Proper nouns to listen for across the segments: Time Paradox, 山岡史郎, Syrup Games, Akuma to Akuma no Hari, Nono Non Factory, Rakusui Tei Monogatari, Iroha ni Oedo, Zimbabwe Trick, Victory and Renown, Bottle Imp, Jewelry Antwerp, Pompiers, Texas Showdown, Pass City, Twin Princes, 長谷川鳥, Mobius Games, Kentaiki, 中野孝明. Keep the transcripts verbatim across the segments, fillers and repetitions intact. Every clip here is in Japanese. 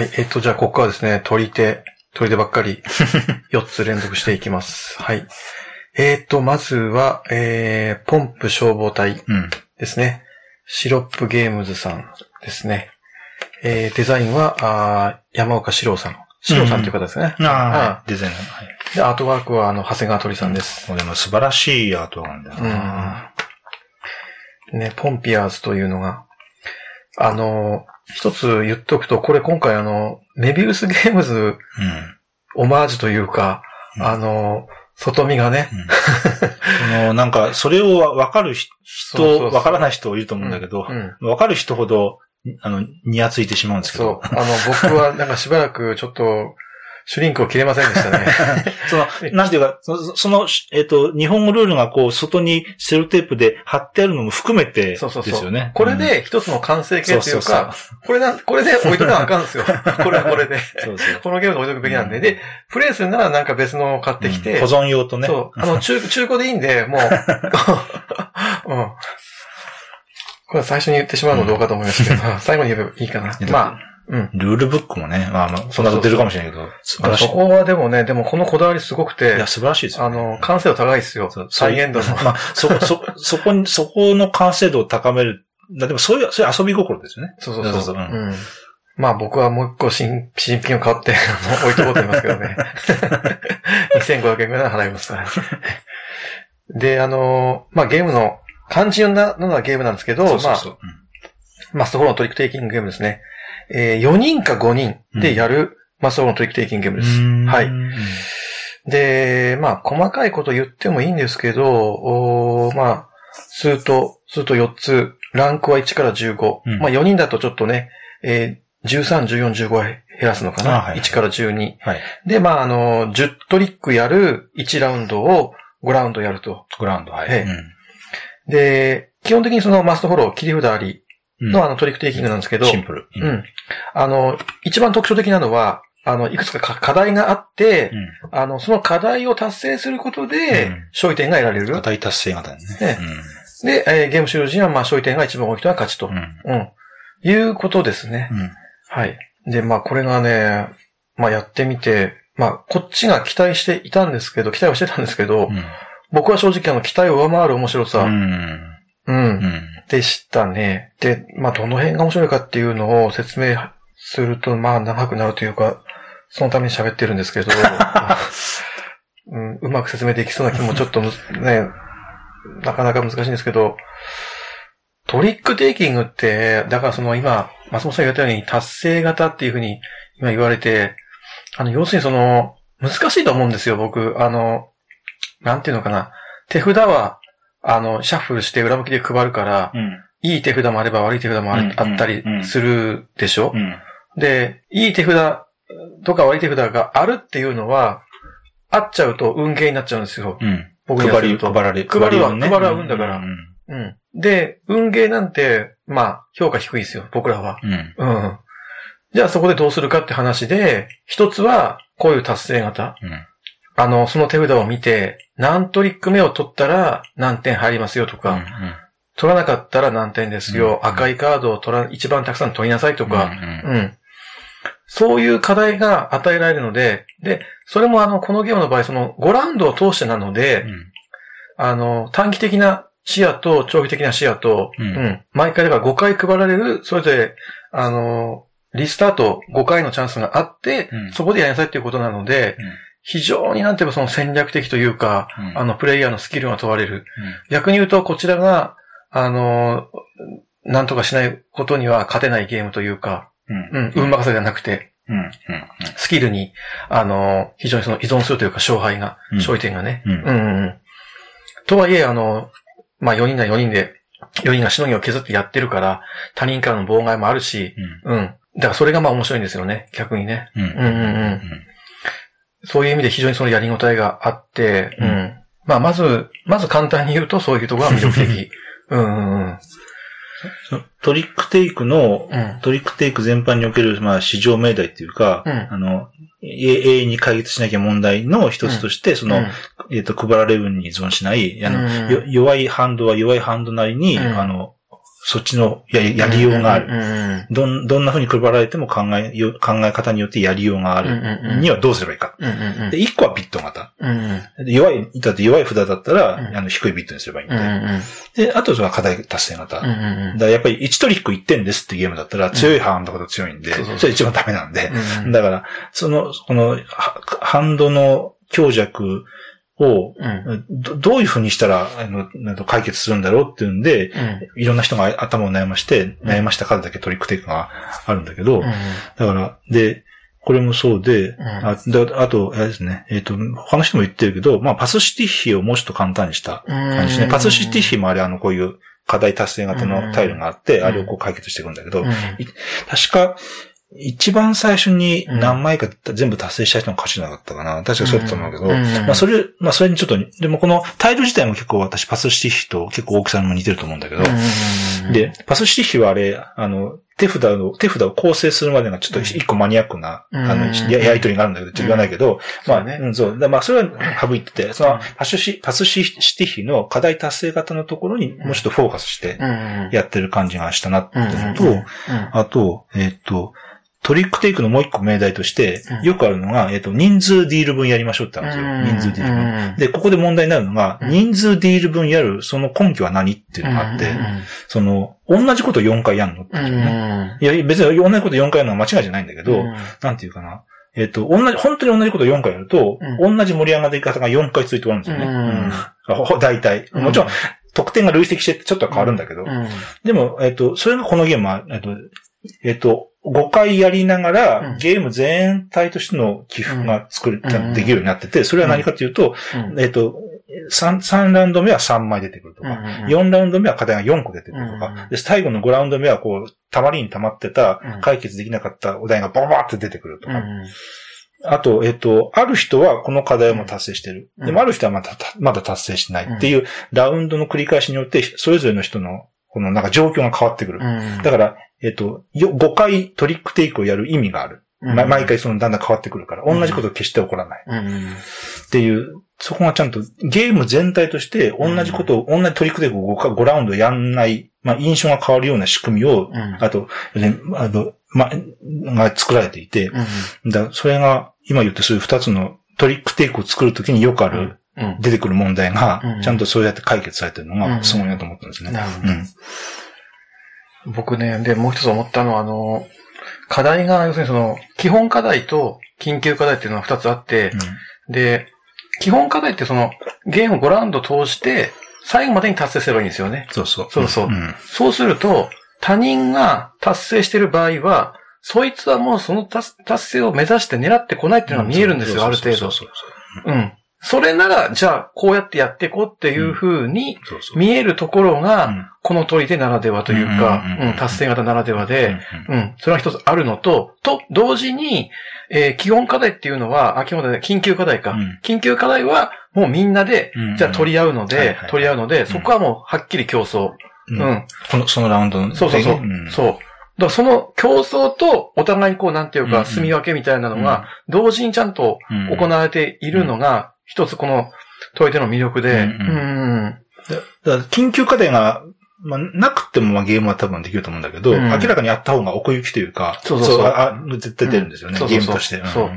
はい。えっと、じゃあ、ここはですね、取り手、取り手ばっかり、よっつ連続していきます。はい。えっと、まずは、えー、ポンプ消防隊ですね。うん、シロップゲームズさんですね。えー、デザインは、あ山岡史郎さん。史郎さんという方ですね。うん、ああ、はい、デザイン、はい。で、アートワークは、あの、長谷川鳥さんです。うん、でも素晴らしいアートなんだよな。うん。ね、ポンピアーズというのが、あの、一つ言っとくと、これ今回あの、メビウスゲームズ、オマージュというか、うん、あの、外見がね。うん、あのなんか、それをわかる人、そうそうそう、わからない人いると思うんだけど、うんうん、わかる人ほど、あの、にやついてしまうんですけど。そう。あの、僕はなんかしばらくちょっと、シュリンクを切れませんでしたね。その、なんていうか、その、そのえっ、ー、と、日本語ルールがこう、外にセロテープで貼ってあるのも含めてですよね。そうそうそう。これで一つの完成形というか、そうそうそうこれな、これで置いとかなあかんんですよ。これはこれで。そうそうこのゲームで置いとくべきなんで。うん、で、プレイするならなんか別のを買ってきて。うん、保存用とね。そう。あの、中、中古でいいんで、もう。うん、これは最初に言ってしまうのどうかと思いますけど、最後に言えばいいかな。まあ。うん。ルールブックもね、まあ、あの、そんなこと出るかもしれないけど、素晴らしい。そこはでもね、でもこのこだわりすごくて、いや、素晴らしいですよ、ね。あの、完成度高いですよ。再現度の。まあ、そこ、そ、そこに、そこの完成度を高める。だでもそういう、そういう遊び心ですよね。そうそうそう。そうそうそううんうん、まあ僕はもう一個新、新品を買って、あの、置いとこうと言いますけどね。にせんごひゃくえんぐらい払いますから。で、あの、まあゲームの、肝心なのはゲームなんですけど、そうそうそうまあ、うん、マストフォローのトリックテイキングゲームですね。えー、よにんかごにんでやるマストフォローのトリックテイキングゲームです。うん、はい。で、まあ、細かいこと言ってもいいんですけど、おまあ、数と、数とよっつ、ランクはいちからじゅうご。うん、まあ、よにんだとちょっとね、えー、じゅうさん、じゅうよん、じゅうごは減らすのかな。はい、いちからじゅうに。はい、で、まあ、あの、じゅうトリックやるいちラウンドをごラウンドやると。ごラウンド、はい。はいうん、で、基本的にそのマストフォロー、切り札あり、のあのトリックテイキングなんですけど、シンプル。うん。うん、あの、一番特徴的なのは、あの、いくつか課題があって、うん、あの、その課題を達成することで、うん、勝利点が得られる。課題達成型ですね。ねうん、で、えー、ゲーム終了時には、まあ、勝利点が一番多い人が勝ちと。うん。うん、いうことですね。うん、はい。で、まあ、これがね、まあ、やってみて、まあ、こっちが期待していたんですけど、期待はしてたんですけど、うん、僕は正直あの、期待を上回る面白さ。うんうん、うん。でしたね。で、まあ、どの辺が面白いかっていうのを説明すると、まあ、長くなるというか、そのために喋ってるんですけど、うん、うまく説明できそうな気もちょっとね、なかなか難しいんですけど、トリックテイキングって、だからその今、松本さんが言ったように達成型っていうふうに今言われて、あの、要するにその、難しいと思うんですよ、僕。あの、なんていうのかな。手札は、あの、シャッフルして裏向きで配るから、うん、いい手札もあれば悪い手札も あ,、うん、あったりするでしょ、うん、で、いい手札とか悪い手札があるっていうのは、あっちゃうと運ゲーになっちゃうんですよ。うん、僕にはすると配られる。配るは、ね、配るは運だから、うんうんうん。で、運ゲーなんて、まあ、評価低いですよ、僕らは、うんうん。じゃあそこでどうするかって話で、一つは、こういう達成型。うんあの、その手札を見て、何トリック目を取ったら何点入りますよとか、うんうん、取らなかったら何点ですよ、うんうん、赤いカードを取ら、一番たくさん取りなさいとか、うんうんうん、そういう課題が与えられるので、で、それもあの、このゲームの場合、そのごラウンドを通してなので、うん、あの、短期的な視野と長期的な視野と、うんうん、毎回ではごかい配られる、それぞれ、あの、リスタートごかいのチャンスがあって、うん、そこでやりなさいということなので、うん非常になんていうかその戦略的というか、うん、あのプレイヤーのスキルが問われる、うん。逆に言うとこちらが、あの、なんとかしないことには勝てないゲームというか、うんうん、運任せではなくて、うんうんうん、スキルに、あの、非常にその依存するというか勝敗が、うん、勝利点がね、うんうんうん。とはいえ、あの、まあよにんがよにんで、よにんがしのぎを削ってやってるから、他人からの妨害もあるし、うん。うん、だからそれがまあ面白いんですよね、逆にね。うんうんうんうんそういう意味で非常にそのやりごたえがあって、うんうん、まあまずまず簡単に言うとそういうところが魅力的。うんうん、トリックテイクの、うん、トリックテイク全般におけるまあ市場命題っていうか、うん、あの永遠に解決しなきゃ問題の一つとして、うん、その、うん、えっと配られるに依存しないあの、うん、弱いハンドは弱いハンドなりに、うん、あのそっちの や, やりようがある、うんうんうん、どん、どんな風に配られても考えよ、考え方によってやりようがあるにはどうすればいいか。うんうんうん、で、いっこはビット型、うんうん。弱い、だって弱い札だったら、うん、あの低いビットにすればいいんで。うんうん、で、あとは課題達成型。うんうん、だからやっぱりいちトリックいってんですってゲームだったら強いハンドが強いんで、うん、それ一番ダメなんで。うんうん、だから、その、この、ハンドの強弱、を、うん、ど, どういうふうにしたらあの解決するんだろうっていうんで、うん、いろんな人が頭を悩まして、悩ましたからだけトリックテイクがあるんだけど、うん、だから、で、これもそうで、うん、あ, あと、あれですね、えっ、ー、と、他の人も言ってるけど、まあ、パスシティ比をもうちょっと簡単にした感じですね。パスシティ比もあれ、あの、こういう課題達成型のタイルがあって、あれをこう解決していくんだけど、うん、確か、一番最初に何枚か全部達成した人の勝ちなかったかな。確かそうだったんだけど、うんうんうん、まあそれ、まあそれにちょっと、でもこのタイル自体も結構私パスシティ比と結構大きさにも似てると思うんだけど、うんうんうん、で、パスシティ比はあれ、あの、手札を、手札を構成するまでがちょっと一個マニアックな、うん、あの、や, やりとりがあるんだけど、ちょっと言わないけど、うん、まあね、うん、そう。まあ、それは省いてて、その、パスシ、パスシティ比の課題達成型のところにもうちょっとフォーカスして、やってる感じがしたなっていうのと、うんうんうん、あと、えっと、トリックテイクのもう一個命題として、よくあるのが、えっと、人数ディール分やりましょうってあるんですよ。人数ディール分。で、ここで問題になるのが、人数ディール分やる、その根拠は何っていうのがあって、その、同じことよんかいやんのっていうね。いや、別に同じことよんかいやるのは間違いじゃないんだけど、なんていうかな。えっと、同じ、本当に同じことをよんかいやると、同じ盛り上がり方がよんかいついて終わるんですよね。大体。もちろん、得点が累積してちょっとは変わるんだけど。でも、えっと、それがこのゲームは、えっと、えっと、ごかいやりながら、ゲーム全体としての起伏が作る、うん、できるようになってて、それは何かというと、うん、えっと、3、3ラウンド目はさんまい出てくるとか、うん、よんラウンド目は課題がよんこ出てくるとか、うん、で最後のごラウンド目はこう、たまりに溜まってた、解決できなかったお題がバババって出てくるとか。うん、あと、えっと、ある人はこの課題も達成してる。でもある人はまだ、まだ達成してないっていう、ラウンドの繰り返しによって、それぞれの人の、このなんか状況が変わってくる。うん、だから、えっと、ごかいトリックテイクをやる意味がある。うん、毎回そのだんだん変わってくるから、同じことは決して起こらない。うん、っていう、そこがちゃんとゲーム全体として同じことを、うん、同じトリックテイクを ご, ごラウンドやんない、まあ印象が変わるような仕組みを、うん、あと、ね、あの、ま、が作られていて、うん、だそれが今言ってそういうふたつのトリックテイクを作るときによくある、うんうん、出てくる問題が、ちゃんとそうやって解決されてるのがすごいなと思ったんですね。うん、僕ね、で、もう一つ思ったのは、あの、課題が、要するにその、基本課題と緊急課題っていうのは二つあって、うん、で、基本課題ってその、ゲームごラウンド通して、最後までに達成すればいいんですよね。そうそう。そうそう。うん、そうすると、他人が達成してる場合は、そいつはもうその 達, 達成を目指して狙ってこないっていうのが見えるんですよ、ある程度。そうそうそうそう。うん。それなら、じゃあ、こうやってやっていこうっていう風に見えるところが、この砦ならではというか、うん、達成型ならではで、うん、それは一つあるのと、と、同時に、えー、基本課題っていうのは、あ、基本課題、緊急課題か。緊急課題は、もうみんなで、じゃあ取り合うので、取り合うので、そこはもうはっきり競争。うん。この、そのラウンドの。そうそうそう。そう。だからその競争とお互いにこう、なんていうか、住み分けみたいなのが、同時にちゃんと行われているのが、一つこの問い手の魅力で、うんうんうんうん、だだ緊急課題が、まあ、なくてもまあゲームは多分できると思うんだけど、うん、明らかにあった方が奥行きというか、そうそうそう、あ絶対出るんですよね、うん、ゲームとして、うんそう。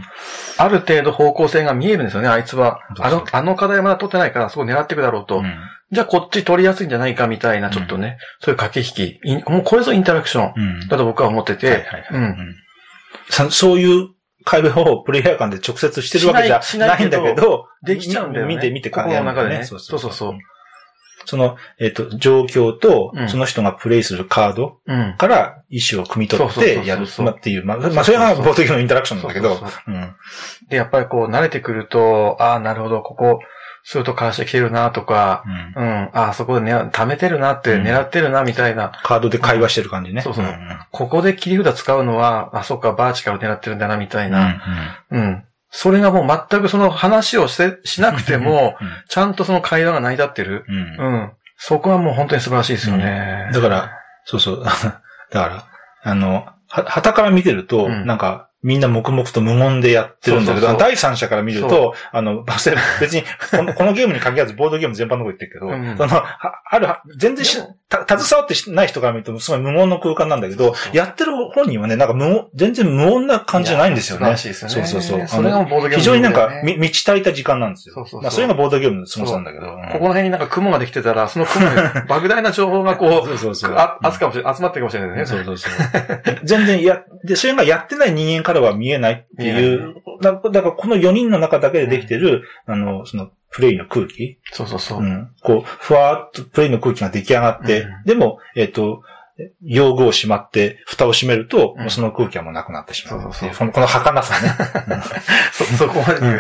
ある程度方向性が見えるんですよね、あいつは。あの、あの課題まだ取ってないから、そこ狙っていくだろうと、うん。じゃあこっち取りやすいんじゃないかみたいな、ちょっとね、うん、そういう駆け引き。もうこれぞインタラクションだと僕は思ってて、そういう、会話をプレイヤー間で直接してるわけじゃないんだけど、できちゃうんだよね。見て見て考える中でね。そうそうそう。その、えっと、状況と、その人がプレイするカードから意思を汲み取ってやるっていう、まあ、それがボードゲームのインタラクションなんだけど、で、やっぱりこう慣れてくると、ああ、なるほど、ここ、そういうとかしてきてるなとか、うん、うん、ああそこでね、溜めてるなって、狙ってるなみたいな、うん。カードで会話してる感じね。そうそう。うんうん、ここで切り札使うのは、あ、そっか、バーチカル狙ってるんだなみたいな。うん、うん。うん。それがもう全くその話をして、しなくても、うん、ちゃんとその会話が成り立ってる。うん。うん。そこはもう本当に素晴らしいですよね。うん、だから、そうそう。だから、あの、は、旗から見てると、うん、なんか、みんな黙々と無言でやってるんだけど、そうそうそう第三者から見ると、あの、別にこの、このゲームに限らず、ボードゲーム全般のこと言ってるけど、うん、その、ある、全然し、た、携わってない人から見ると、すごい無音の空間なんだけど、やってる本人はね、なんか無音、全然無音な感じじゃないんですよね。らしいですよね。そうそうそう。それがボードゲーム、ね。非常になんか、み、満ち足りた時間なんですよ。そうそうそう。まあ、それがボードゲームのすごさなんだけど。ここの辺になんか雲ができてたら、その雲に莫大な情報がこう、そうそうそうあ、集まってるかもしれないですね。そうそうそう。全然や、で、それがやってない人間からは見えないっていう、だからこのよにんの中だけでできてる、うん、あの、その、プレイの空気そうそうそう。うん。こう、ふわーっとプレイの空気が出来上がって、うん、でも、えっ、ー、と、用具をしまって、蓋を閉めると、うん、その空気はもうなくなってしまう。そうそうそう。この、この儚さね。そ、そこまで。うん、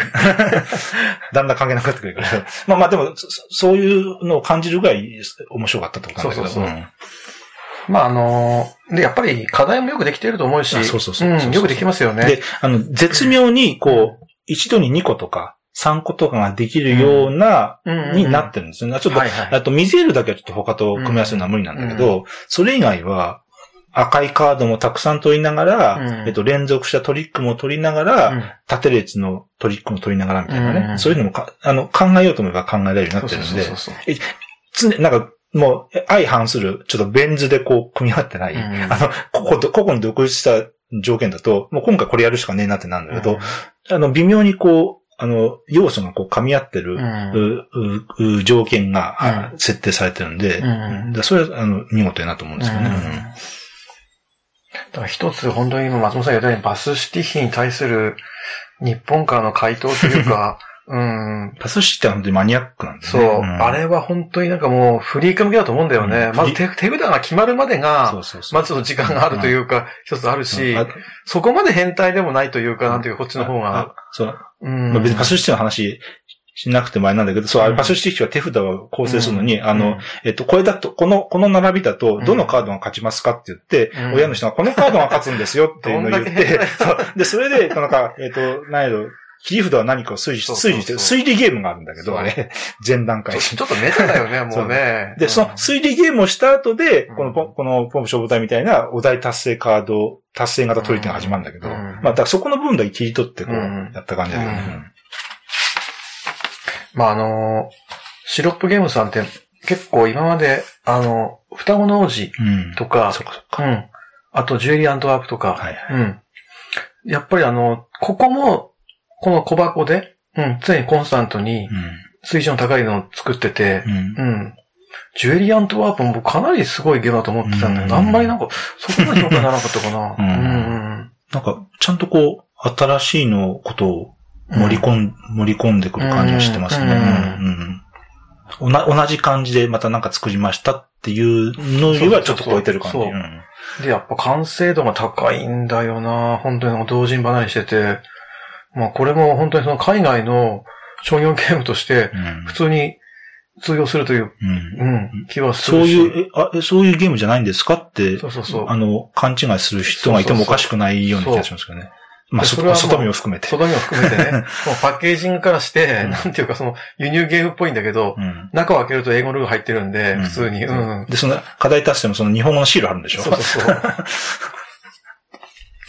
だんだん関係なくなってくるから。まあまあでもそ、そういうのを感じるぐらい面白かったってことなんだけど。そうそうそう。うんまああのー、で、やっぱり課題もよくできていると思うし、そうそうそう。うん、よくできますよね。で、あの、絶妙に、こう、一度ににこととか、さんこととかができるような、うん、になってるんですよね。ちょっと、はいはい、あと、ミゼールだけはちょっと他と組み合わせるのは無理なんだけど、うん、それ以外は、赤いカードもたくさん取りながら、うん、えっと、連続したトリックも取りながら、うん、縦列のトリックも取りながらみたいなね、うん、そういうのもか、あの、考えようと思えば考えられるようになってるんで、そうそうそうそうえ常になんか、もう、相反する、ちょっとベン図でこう、組み合ってない。うん、あの、ここ、個々に独立した条件だと、もう今回これやるしかねえなってなるんだけど、うん、あの、微妙にこう、あの、要素がこう、噛み合ってる、うん、うう条件が、うん、設定されてるんで、うん、それは、あの、見事やなと思うんですけどね。うんうん、だから一つ、本当に今、松本さんが言ったように、バスシティヒに対する、日本からの回答というか、うん。パスシって本当にマニアックなんですね。そう、うん。あれは本当になんかもうフリーク向けだと思うんだよね。うん、まず手、手札が決まるまでが、そうそうそうまずちょっと時間があるというか、一つあるし、うんうん、そこまで変態でもないというか、なんていうこっちの方が。そう。うん。まあ、別にパスシの話しなくてもあれなんだけど、そう、あれパスシティは手札を構成するのに、うん、あの、えっと、これだと、この、この並びだと、どのカードが勝ちますかって言って、うん、親の人がこのカードが勝つんですよっていうのを言って、で、それで、なんか、えっと、何やろ、切り札は何かを推理して、推理して、推理ゲームがあるんだけど、あれ。前段階。ちょっとメタだよね、もうね。で、その推理ゲームをした後で、このポン、このポンプ消防隊みたいなお題達成カード、達成型取り手が始まるんだけど、まあ、だからそこの部分だけ切り取ってこう、やった感じだけど。まあ、あの、シロップゲームさんって結構今まで、あの、双子の王子とか、うん、そうかそうかうん、あとジュエリーアントワープとか、はいはいうん、やっぱりあの、ここも、この小箱で、うん、常にコンスタントに、水準の高いのを作ってて、うんうん、ジュエリーアントワープもかなりすごいゲームだと思ってたんだけど、うん、あんまりなんか、そこまで評価にならなかったかな。うんうん、なんか、ちゃんとこう、新しいのことを盛り込ん、うん、盛り込んでくる感じがしてますね。うんうんうん、同, 同じ感じでまたなんか作りましたっていうのよりはちょっと超えてる感じ。そうそうそうそうで、やっぱ完成度が高いんだよな本当に同人離れしてて。まあこれも本当にその海外の商業ゲームとして普通に通用するという、うんうん、気はするし。そういう、あ、そういうゲームじゃないんですかって、そうそうそうあの、勘違いする人がいてもおかしくないような気がしますけどね。まあ、外見を含めて。外見を含めてね。もうパッケージングからして、うん、なんていうかその輸入ゲームっぽいんだけど、うん、中を開けると英語のルール入ってるんで、うん、普通に、うんうん。で、その課題達成もその日本語のシールあるんでしょそうそうそう。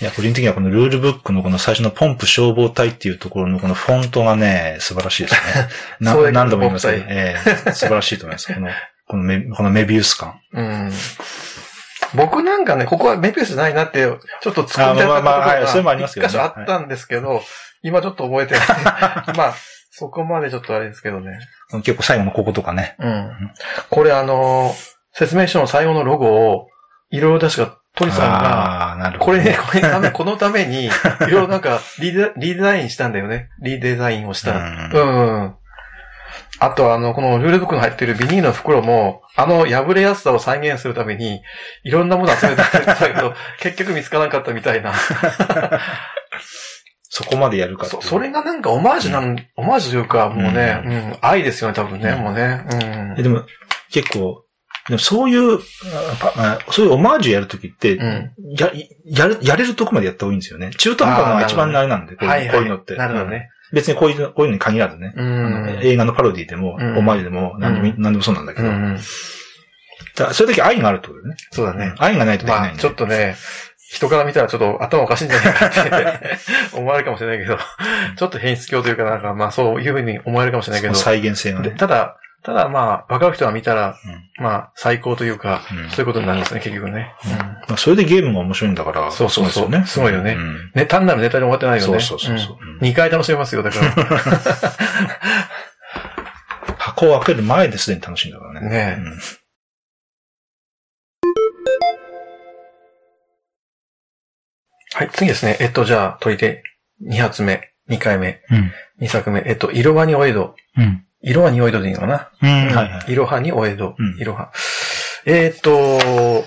いや、個人的にはこのルールブックのこの最初のポンプ消防隊っていうところのこのフォントがね、素晴らしいですね。な何度も言いますけど、えー、素晴らしいと思います。この、このメ、このメビウス感。うん。僕なんかね、ここはメビウスじゃないなって、ちょっと突っ込んでたところが、あ、まあまあ、はい、それもありますけどね。一箇所あったんですけど、はい、今ちょっと覚えてない。まあ、そこまでちょっとあれですけどね。結構最後のこことかね。うん。これあの、説明書の最後のロゴを、いろいろ確か、トリさんが、これ、ね、これため、このために、いろいろなんかリデ、リデザインしたんだよね。リデザインをした。うん、うん。あと、あの、このルールブックの入ってるビニールの袋も、あの、破れやすさを再現するために、いろんなもの集めたんだけど、結局見つからなかったみたいな。そこまでやるかって。そ、それがなんかオマージュなん、うん、オマージュというか、もうね、うんうん、愛ですよね、多分ね、うん、もうね。うん、えでも、結構、でもそういう、そういうオマージュやるときって、うん、や、やる、やれるとこまでやった方がいいんですよね。中途半端が一番あれなんで、こういうのって。なるほどね。別にこういうの、こういうのに限らずね。うんあの映画のパロディでも、うん、オマージュでも、何でも、うん、何でもそうなんだけど。うん、だそういうとき愛があるってことだよね。そうだね。愛がないとできないんで。まあ、ちょっとね、人から見たらちょっと頭おかしいんじゃないかって思われるかもしれないけど、ちょっと変質狂というかなんか、まあそういうふうに思われるかもしれないけど。再現性がね。ただ、ただまあ、わかる人が見たら、うん、まあ、最高というか、うん、そういうことになるんですね、結局ね。うんうん、まあ、それでゲームが面白いんだから。そうそうそう。ね、すごいよね、うんね。単なるネタで終わってないよね。そうそうそう。うん、にかい楽しめますよ、だから。箱を開ける前ですでに楽しいんだからね。ね、うん、はい、次ですね。えっと、じゃあ、解いて、に発目、にかいめ、うん、にさくめ、えっと、いろはにおえど。うんいろはにおえどでいいのかな、うんはいはい、いろはにおえど。いろは。えっ、ー、と、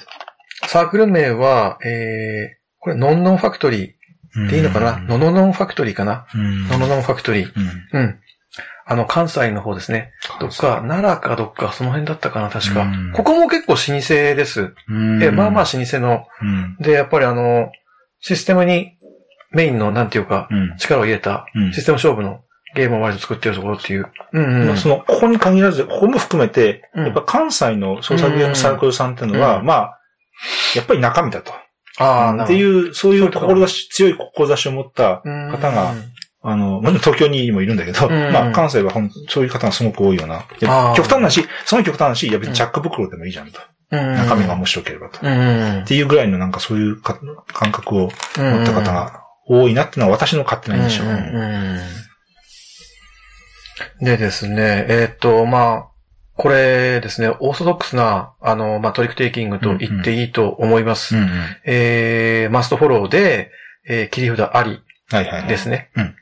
サークル名は、えー、これ、ノンノンファクトリーでいいのかな、うん、ノノノンファクトリーかな、うん、ノノノンファクトリー、うん。うん。あの、関西の方ですね。どっか、奈良かどっか、その辺だったかな、確か。うん、ここも結構老舗です。うん、えまあまあ老舗の、うん。で、やっぱりあの、システムにメインの、なんていうか、うん、力を入れた、システム勝負の、ゲームを割と作ってるところっていう。うんうんまあ、その、ここに限らず、ここも含めて、うん、やっぱ関西の創作ゲームサークルさんっていうのは、うん、まあ、やっぱり中身だと。ああ、っていう、そういう志、強い志を持った方が、うん、あの、もちろん東京にもいるんだけど、うん、まあ関西はそういう方がすごく多いような。極端なし、その極端なし、やっぱりジャック袋でもいいじゃんと。うん、中身が面白ければと、うん。っていうぐらいのなんかそういうか感覚を持った方が多いなっていうのは私の勝手な印象。うんうんうんでですね、えっと、まあ、これですね、オーソドックスな、あの、まあ、トリックテイキングと言っていいと思います。うんうん、えー、マストフォローで、えー、切り札ありですね、はいはいはいうん。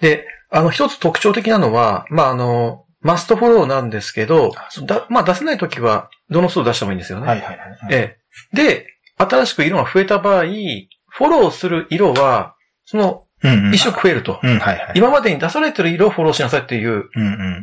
で、あの、一つ特徴的なのは、まあ、あの、マストフォローなんですけど、だまあ、出せないときは、どの数を出してもいいんですよね。はいはいはいはいえー、で、新しく色が増えた場合、フォローする色は、その、うんうん、一色増えると、うんはいはい。今までに出されてる色をフォローしなさいっていう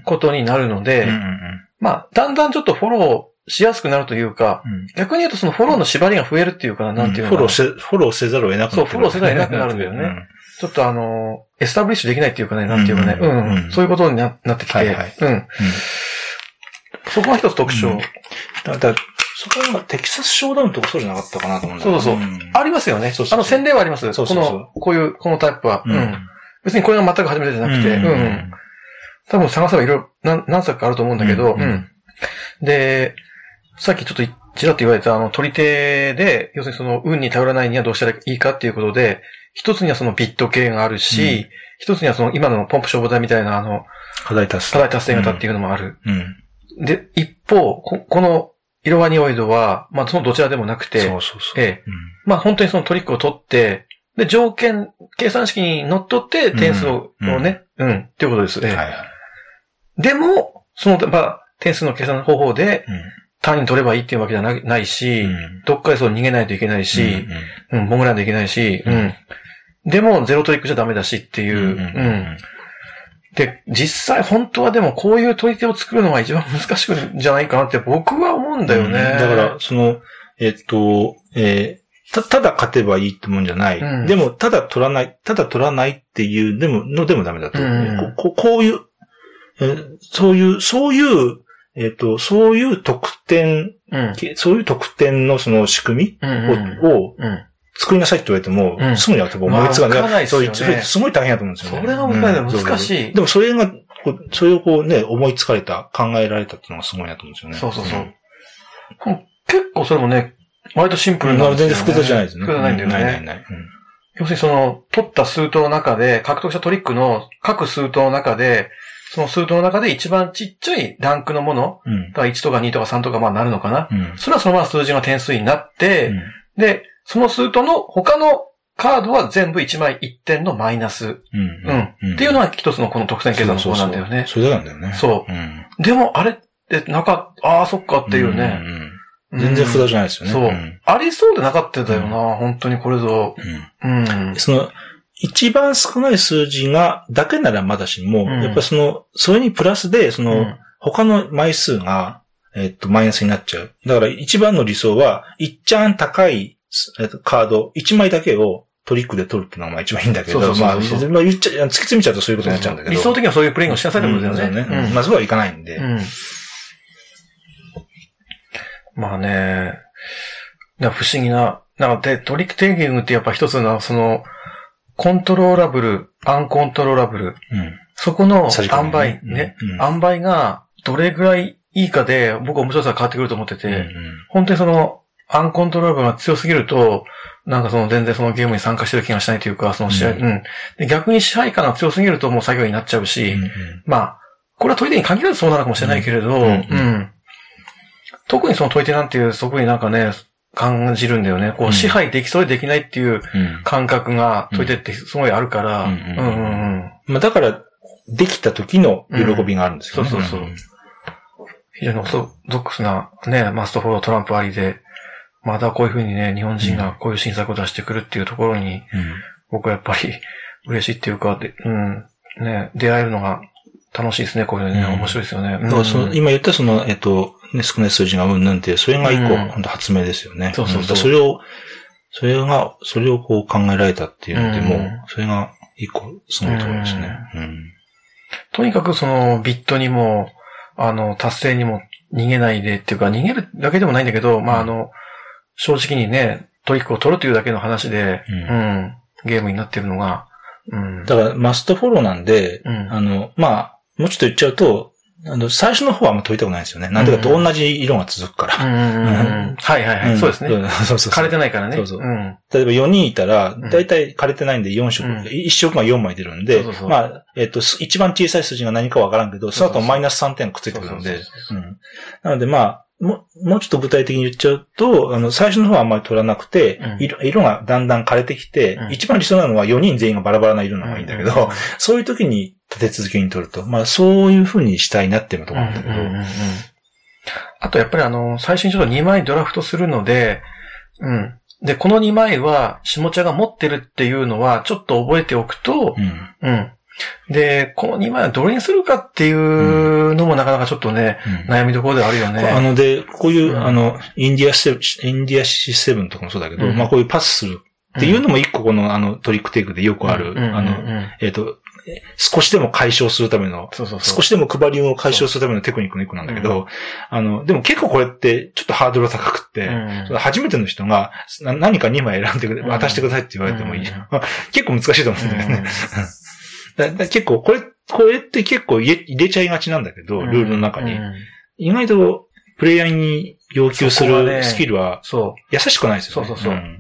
ことになるので、うんうん、まあ、だんだんちょっとフォローしやすくなるというか、うん、逆に言うとそのフォローの縛りが増えるっていうか、なんていうのかな、うん、フォローせ、フォローせざるを得なくなる、ね。そう、フォローせざるを得なくなるんだよね。うん、ちょっとあの、エスタブリッシュできないっていうかね、なんていうかね、うんうんうん、そういうことに な, なってきて、はいはいうんうん、そこが一つ特徴。うんだだそこはテキサスショーダウンとかそうじゃなかったかなと思うんだけど。そうそうそう、うん。ありますよね。そうそうそうあの、洗礼はあります。そうそうそうこの、こういう、このタイプは。うんうん、別にこれが全く初めてじゃなくて。うんうんうん、多分探せばいろいろ何、何作かあると思うんだけど、うんうんうん。で、さっきちょっとちらっと言われた、あの、取り手で、要するにその、運に頼らないにはどうしたらいいかっていうことで、一つにはそのビット系があるし、うん、一つにはその、今のポンプ消防隊みたいな、あの、課題達成。課題達成型っていうのもある。うんうん、で、一方、こ, この、いろはにおえどは、まあ、そのどちらでもなくて、そうそうそうええうん、まあ、本当にそのトリックを取って、で、条件、計算式にのっとって点数をね、うん、うんうん、っていうことです、ええはいはい。でも、その、まあ、点数の計算方法で、単位取ればいいっていうわけじゃないし、うん、どっかでそう逃げないといけないし、うん、うん、もぐらないといけないし、うん、でも、ゼロトリックじゃダメだしっていう、うんうんうんで、実際本当はでもこういう取り手を作るのが一番難しくんじゃないかなって僕は思うんだよね。うん、だから、その、えー、っと、えー、た、ただ勝てばいいってもんじゃない。うん、でも、ただ取らない、ただ取らないっていう、でも、のでもダメだと、うんこ。こういう、えー、そういう、そういう、えー、っと、そういう得点、うん、そういう得点のその仕組みを、うんうんをうん作りなさいって言われても、うん、すぐにやっても思いつかない。まあ、わかんないですよね。そういう、すごい大変だと思うんですよね。それが難しい。うん、でもそれが、それをこうね、思いつかれた、考えられたっていうのがすごいなと思うんですよね。そうそうそう。うん、結構それもね、割とシンプルなんですよね。全然複雑じゃないですね。複雑ないんだよね。うん、ないないない、うん。要するにその、取った数刀の中で、獲得したトリックの各数刀の中で、その数刀の中で一番ちっちゃいランクのもの、うん、いちとかにとかさんとかまあなるのかな。うん、それはそのまま数字が点数になって、うん、で、その数との他のカードは全部いちまいいってんのマイナス。うんうんうん、っていうのが一つのこの得点計算の方なんだよね。そうそうそうそれなんだよね。そう。うん、でも、あれって、なんか、ああ、そっかっていうね。うんうん、全然普通じゃないですよね。そう、うん。ありそうでなかったよな、うん、本当にこれぞ、うんうん。その、一番少ない数字が、だけならまだしも、うん、やっぱその、それにプラスで、その、うん、他の枚数が、えー、っと、マイナスになっちゃう。だから一番の理想は、一ちゃん高い、カード、一枚だけをトリックで取るってのが一番いいんだけど、そうそうそうそうまあ、言っちゃ、突き詰めちゃうとそういうことになっちゃうんだけど。理想的にはそういうプレイングをしなさいってことだよね。うん、ねうん、まあ、そこはいかないんで。うん、まあね、不思議な、なんかで、トリックテイキングってやっぱ一つの、その、コントローラブル、アンコントローラブル、うん、そこの塩梅ね、塩梅が、どれぐらいいいかで、僕は面白さが変わってくると思ってて、うんうん、本当にその、アンコントロールが強すぎると、なんかその全然そのゲームに参加してる気がしないというか、その試合、うんうん、で逆に支配感が強すぎるともう作業になっちゃうし、うんうん、まあ、これは問い手に限らずそうなのかもしれないけれど、うんうんうん、特にその問い手なんていう、そこになんかね、感じるんだよね。こう支配できそうでできないっていう感覚が問い手ってすごいあるから、うんうんうんうん、まあだから、できた時の喜びがあるんですよね。うん、そうそうそう。非常にオーソドックスなね、マストフォードトランプありで、またこういう風にね、日本人がこういう新作を出してくるっていうところに、うん、僕はやっぱり嬉しいっていうか、でうん、ね、出会えるのが楽しいですね、こういうのね、うん、面白いですよね。うん、その今言ったその、えっと、ね、少ない数字がうんなんて、それが一個、うん、本当発明ですよね。そうそうそう。それを、それが、それをこう考えられたっていうので、うん、もう、それが一個、すごいところですね、うんうん。とにかくその、ビットにも、あの、達成にも逃げないでっていうか、逃げるだけでもないんだけど、まあ、あの、うん正直にね、トリックを取るというだけの話で、うんうん、ゲームになってるのが、うん、だからマストフォローなんで、うん、あのまあもうちょっと言っちゃうと、あの最初の方はあんま解いたくないんですよね。なんでかと同じ色が続くから。はいはいはい、うん、そうですね。そうそうそう枯れてないからね。そうそううん、例えばよにんいたらだいたい枯れてないんでよん色、うん、いち色がよんまい出るんで、そうそうそうまあえっ、ー、と一番小さい数字が何かわからんけど、その後マイナスさんてんくっついてくるんで、なのでまあ。も、もうちょっと具体的に言っちゃうと、あの、最初の方はあんまり取らなくて、うん、色、色がだんだん枯れてきて、うん、一番理想なのはよにん全員がバラバラな色の方がいいんだけど、うんうんうん、そういう時に立て続けに取ると、まあそういう風にしたいなっていうのと思うんだけど、うんうんうんうん、あとやっぱりあの、最初にちょっとにまいドラフトするので、うん。で、このにまいは、下茶が持ってるっていうのは、ちょっと覚えておくと、うん。うんで、このにまいはどれにするかっていうのもなかなかちょっとね、うん、悩みどころではあるよね。あので、こういう、うん、あの、インディアシセ、インディアシセブンとかもそうだけど、うん、まあこういうパスするっていうのも一個このあのトリックテイクでよくある、うん、あの、うん、えっ、ー、と、少しでも解消するための、そうそうそう少しでも配りを解消するためのテクニックの一個なんだけど、うん、あの、でも結構これってちょっとハードルが高くって、うん、初めての人が何かにまい選んでくれ、うん、渡してくださいって言われてもいい。うん、結構難しいと思うんだよね。うんだだ結構、これ、これって結構入れ、入れちゃいがちなんだけど、ルールの中に。うん、意外と、プレイヤーに要求するスキルは、優しくないですよね。そうそうそう。うん、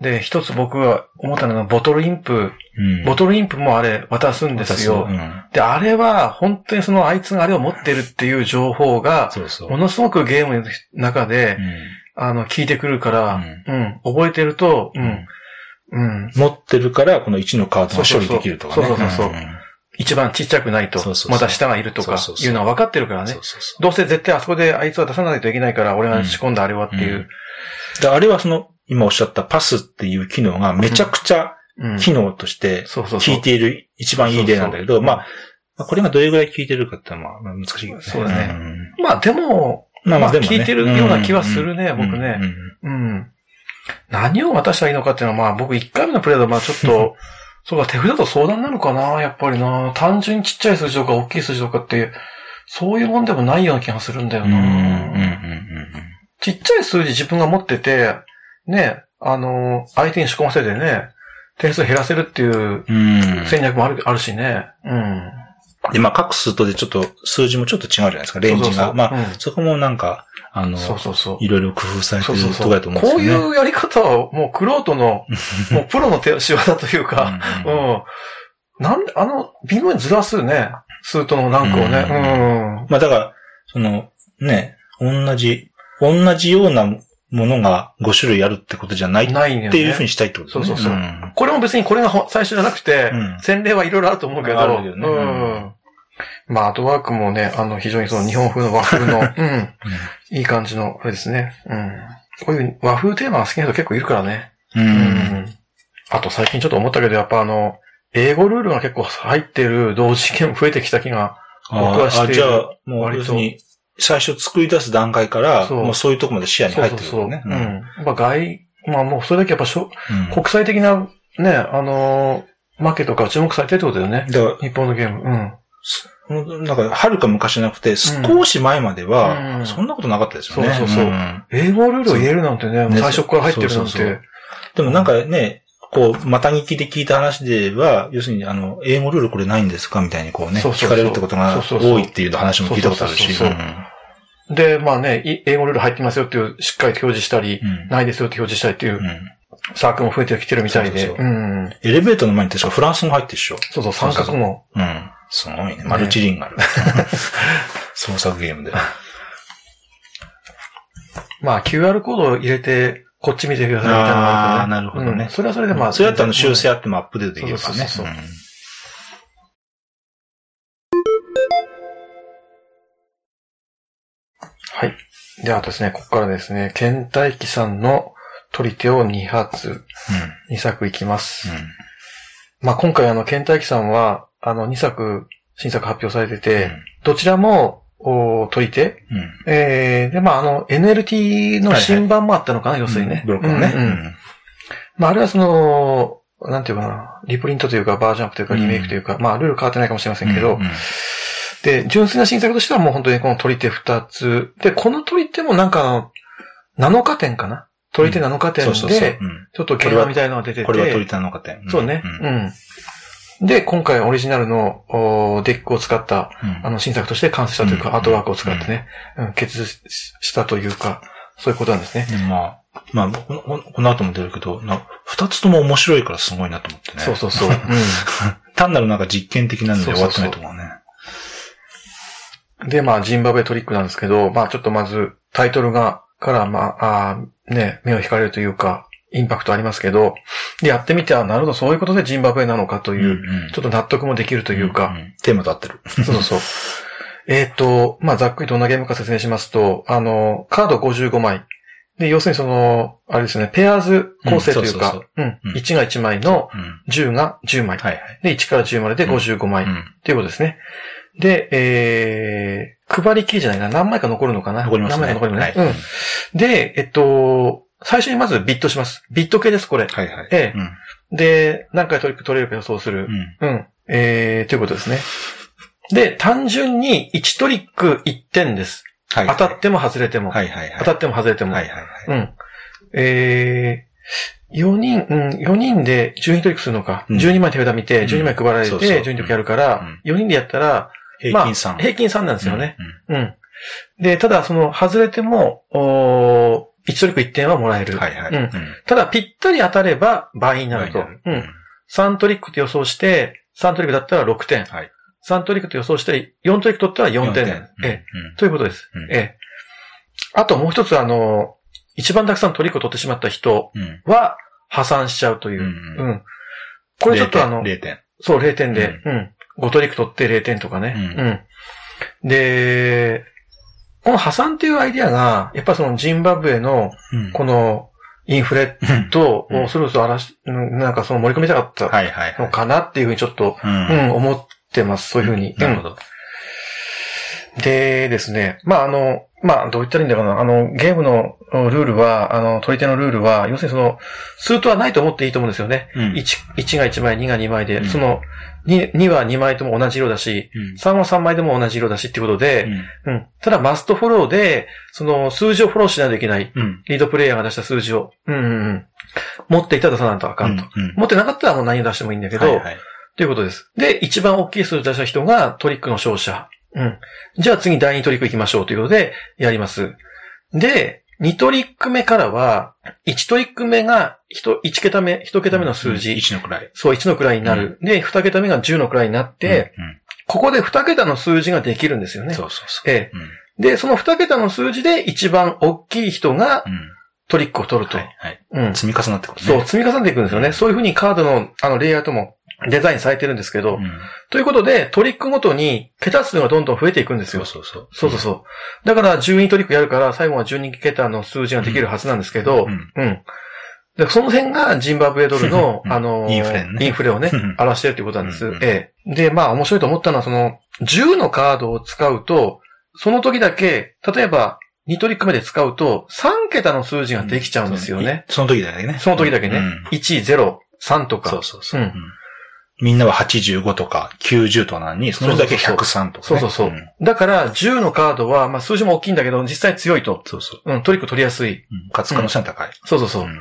で、一つ僕が思ったのが、ボトルインプ、うん。ボトルインプもあれ、渡すんですよ。うん、で、あれは、本当にその、あいつがあれを持ってるっていう情報が、そうそうものすごくゲームの中で、うん、あの、効いてくるから、うん、うん、覚えてると、うんうん、持ってるから、このいちのカードを処理できるとかね。そうそうそう。一番ちっちゃくないと、そうそうそうまた下がいるとかいうのは分かってるからねそうそうそう。どうせ絶対あそこであいつは出さないといけないから、俺が仕込んだあれはっていう。うんうん、だあれはその、今おっしゃったパスっていう機能がめちゃくちゃ機能として効いている一番いい例なんだけど、まあ、これがどれぐらい効いてるかってのは難しいですね。そうだね。うん、まあでも、まあ、まあでもね、効いてるような気はするね、うんうん、僕ね。うんうんうん何を渡したらいいのかっていうのは、まあ僕一回目のプレイだと、まあちょっと、そうか手札と相談なのかな、やっぱりな。単純にちっちゃい数字とか大きい数字とかって、そういうもんでもないような気がするんだよな。うんうんうんうん、ちっちゃい数字自分が持ってて、ね、あの、相手に仕込ませてね、点数減らせるっていう戦略もある、あるしね。うん。で、まあ各数とでちょっと、数字もちょっと違うじゃないですか、レンジが。そうそうそうまあ、うん、そこもなんか、あのそうそうそう、いろいろ工夫されてるとこだと思うんですよね。そうそうそうこういうやり方はもうクロートの、もうプロの手仕業というか、うんうんうん、なんで、あの、微妙にずらすね、数とのランクをね。うんうんうん、まあだから、その、ね、同じ、同じようなものがご種類あるってことじゃないっていうふうにしたいってことですね。そうそうそう、うん。これも別にこれが最初じゃなくて、うん、先例はいろいろあると思うけど、あるよね。うんうんまあ、アートワークもね、あの、非常にその日本風の和風の、うん、いい感じの、あれですね。うん。こういう和風テーマが好きな人結構いるからね。うん。うん、あと、最近ちょっと思ったけど、やっぱあの、英語ルールが結構入ってる同時ゲーム増えてきた気が、僕はしている。ああ、じゃあ、もう割と。最初作り出す段階から、そうもうそういうとこまで視野に入ってる、ね。そうそうそう。うん。やっぱ外、まあもうそれだけやっぱしょ、うん、国際的な、ね、あの、マーケットから注目されてるってことだよね。日本のゲーム。うん。なんか、はるか昔じゃなくて、少し前までは、うん、そんなことなかったですよね。そうそうそう。うん、英語ルールを言えるなんてね、最初から入ってるなんて。そうそうそうでもなんかね、こう、またぎきで聞いた話では、要するに、あの、英語ルールこれないんですかみたいにこうね、そうそうそう聞かれるってことが多いっていう話も聞いたことあるし。で、まあね、英語ルール入ってますよっていう、しっかりと表示したり、うん、ないですよって表示したりっていう、うん、サークルも増えてきてるみたいで。そうそうそう、うん、エレベーターの前に確かフランス語入ってるでしょ。そうそう、三角も。うん。すごいね。マルチリンガル。ね、創作ゲームで。まあ、キューアール コードを入れて、こっち見てくださいみたいなのがある、ね。ああ、なるほどね、うん。それはそれでまあ。それだったら修正あってもアップデートできるからね。そうそうそうそう、うん。はい。ではですね、ここからですね、ケンタイキさんの取り手をに発、うん、にさくいきます。うん、まあ今回あの、ケンタイキさんは、あの、にさく、新作発表されてて、うん、どちらも、お取り手、うん、えー、で、まああの、エヌエルティー の新版もあったのかな、はいはい、要するにね。ブロックのね。うん、うんうん。まああれはその、なんていうかな、リプリントというか、バージョンアップというか、リメイクというか、うん、まあルール変わってないかもしれませんけど、うんうん、で、純粋な新作としてはもう本当にこの取り手ふたつ。で、この取り手もなんか、なのか店かな、取り手なのか店で、ちょっと競馬みたいなのが出てて。これは取り手なのか店、うん。そうね。うん。うん、で、今回オリジナルのデックを使った、うん、あの新作として完成したというか、うん、アートワークを使ってね、うんうん、結実したというか、そういうことなんですね。うん、まあ、まあ、この後も出るけど、二つとも面白いからすごいなと思ってね。そうそうそう。うん、単なるなんか実験的なので終わってないと思うね。そうそうそうで、まあ、ジンバブエトリックなんですけど、まあ、ちょっとまず、タイトルが、から、まあ、あね、目を引かれるというか、インパクトありますけど、で、やってみては、なるほど、そういうことでジンバブエなのかという、うんうん、ちょっと納得もできるというか。うんうん、テーマと合ってる。そうそう。えっと、まあ、ざっくりどんなゲームか説明しますと、あの、カードごじゅうごまい。で、要するにその、あれですよね、ペアーズ構成というか、うん、いちがいちまいの、じゅうがじゅうまい。はいはい、で、いちからじゅうまででごじゅうごまい、うん。ということですね。で、えー、配り切りじゃないな。何枚か残るのかな。残りますね。何枚か残りますね。はい、うん。で、えっと、最初にまずビットします。ビット系です、これ。はいはい。えーうん、で、何回取れるか予想する。うん。うん、えー、ということですね。で、単純にいちトリックいってんです。はい、はい。当たっても外れても。はいはいはい。当たっても外れても。はいはいはい。うん。えー、よにん、うん、よにんでじゅうにトリックするのか。うん、じゅうにまい手札見て、じゅうにまい配られて、じゅうにトリックやるから、よにんでやったら、平均さん、まあ。平均さんなんですよね。うん。うんうん、で、ただ、その、外れても、おー、いちトリックいってんはもらえる。はいはい。うん。ただ、ぴったり当たれば倍になると。うん。さんトリックと予想して、さんトリックだったらろくてん。はい。さんトリックと予想して、よんトリック取ったらよんてん。よんてん、うん、ええ。ということです。うん、ええ。あともう一つ、あの、一番たくさんトリックを取ってしまった人は、破産しちゃうという。うん。うん、これちょっとあの、れいてん。そう、れいてんで。うん。うんごトリック取ってれいてんとかね。うん。うん、で、この破産っていうアイディアが、やっぱそのジンバブエの、このインフレと、それこそ嵐、なんかその盛り込みたかったのかなっていうふうにちょっと、はいはいはい、うん、思ってます。そういうふうに。うん、なるほど。でですね、まああの、まあどう言ったらいいんだろうな、あの、ゲームのルールは、あの、取り手のルールは、要するにその、数とはないと思っていいと思うんですよね。うん、1, 1がいちまい、にがにまいで、うん、その、2, 2はにまいとも同じ色だし、うん、さんはさんまいでも同じ色だしっていうことで、うんうん、ただマストフォローで、その数字をフォローしないといけない。うん、リードプレイヤーが出した数字を、うんうんうん、持っていたら出さないとあかんと、うんうん。持ってなかったらもう何を出してもいいんだけど、はいはい、ということです。で、一番大きい数字出した人がトリックの勝者。うん、じゃあ次だいにトリック行きましょうということでやります。で、にトリック目からは、いちトリック目が 1, 1桁目、1桁目の数字、うん。いちの位。そう、いちの位になる。うん、で、に桁目がじゅうの位になって、うんうん、ここでに桁の数字ができるんですよね。そうそうそう。ええうん、で、そのに桁の数字で一番大きい人がトリックを取ると。はいはいうん、積み重なってくるね。そう、積み重なっていくんですよね。そういうふうにカードの、あのレイアウトもデザインされてるんですけど、うん、ということで、トリックごとに、桁数がどんどん増えていくんですよ。そうそうそう。そうそうそう。だから、じゅうにトリックやるから、最後はじゅうに桁の数字ができるはずなんですけど、うん。うん、でその辺が、ジンバブエドルの、あのー、インフレね。インフレをね、荒らしてるということなんです。ええ。で、まあ、面白いと思ったのは、その、じゅうのカードを使うと、その時だけ、例えば、にトリック目で使うと、さん桁の数字ができちゃうんですよね。うん、その時だけね。その時だけね。うん、いち、ゼロ、さんとか。そうそうそう。うんみんなははちじゅうごとかきゅうじゅうとかなのに、それだけひゃくさんとか、ね。そうそうそう。うん、だから、じゅうのカードは、まあ数字も大きいんだけど、実際強いと。そうそう。うん、トリック取りやすい。うん、勝つ可能性が高い。うん、そうそうそう、うん。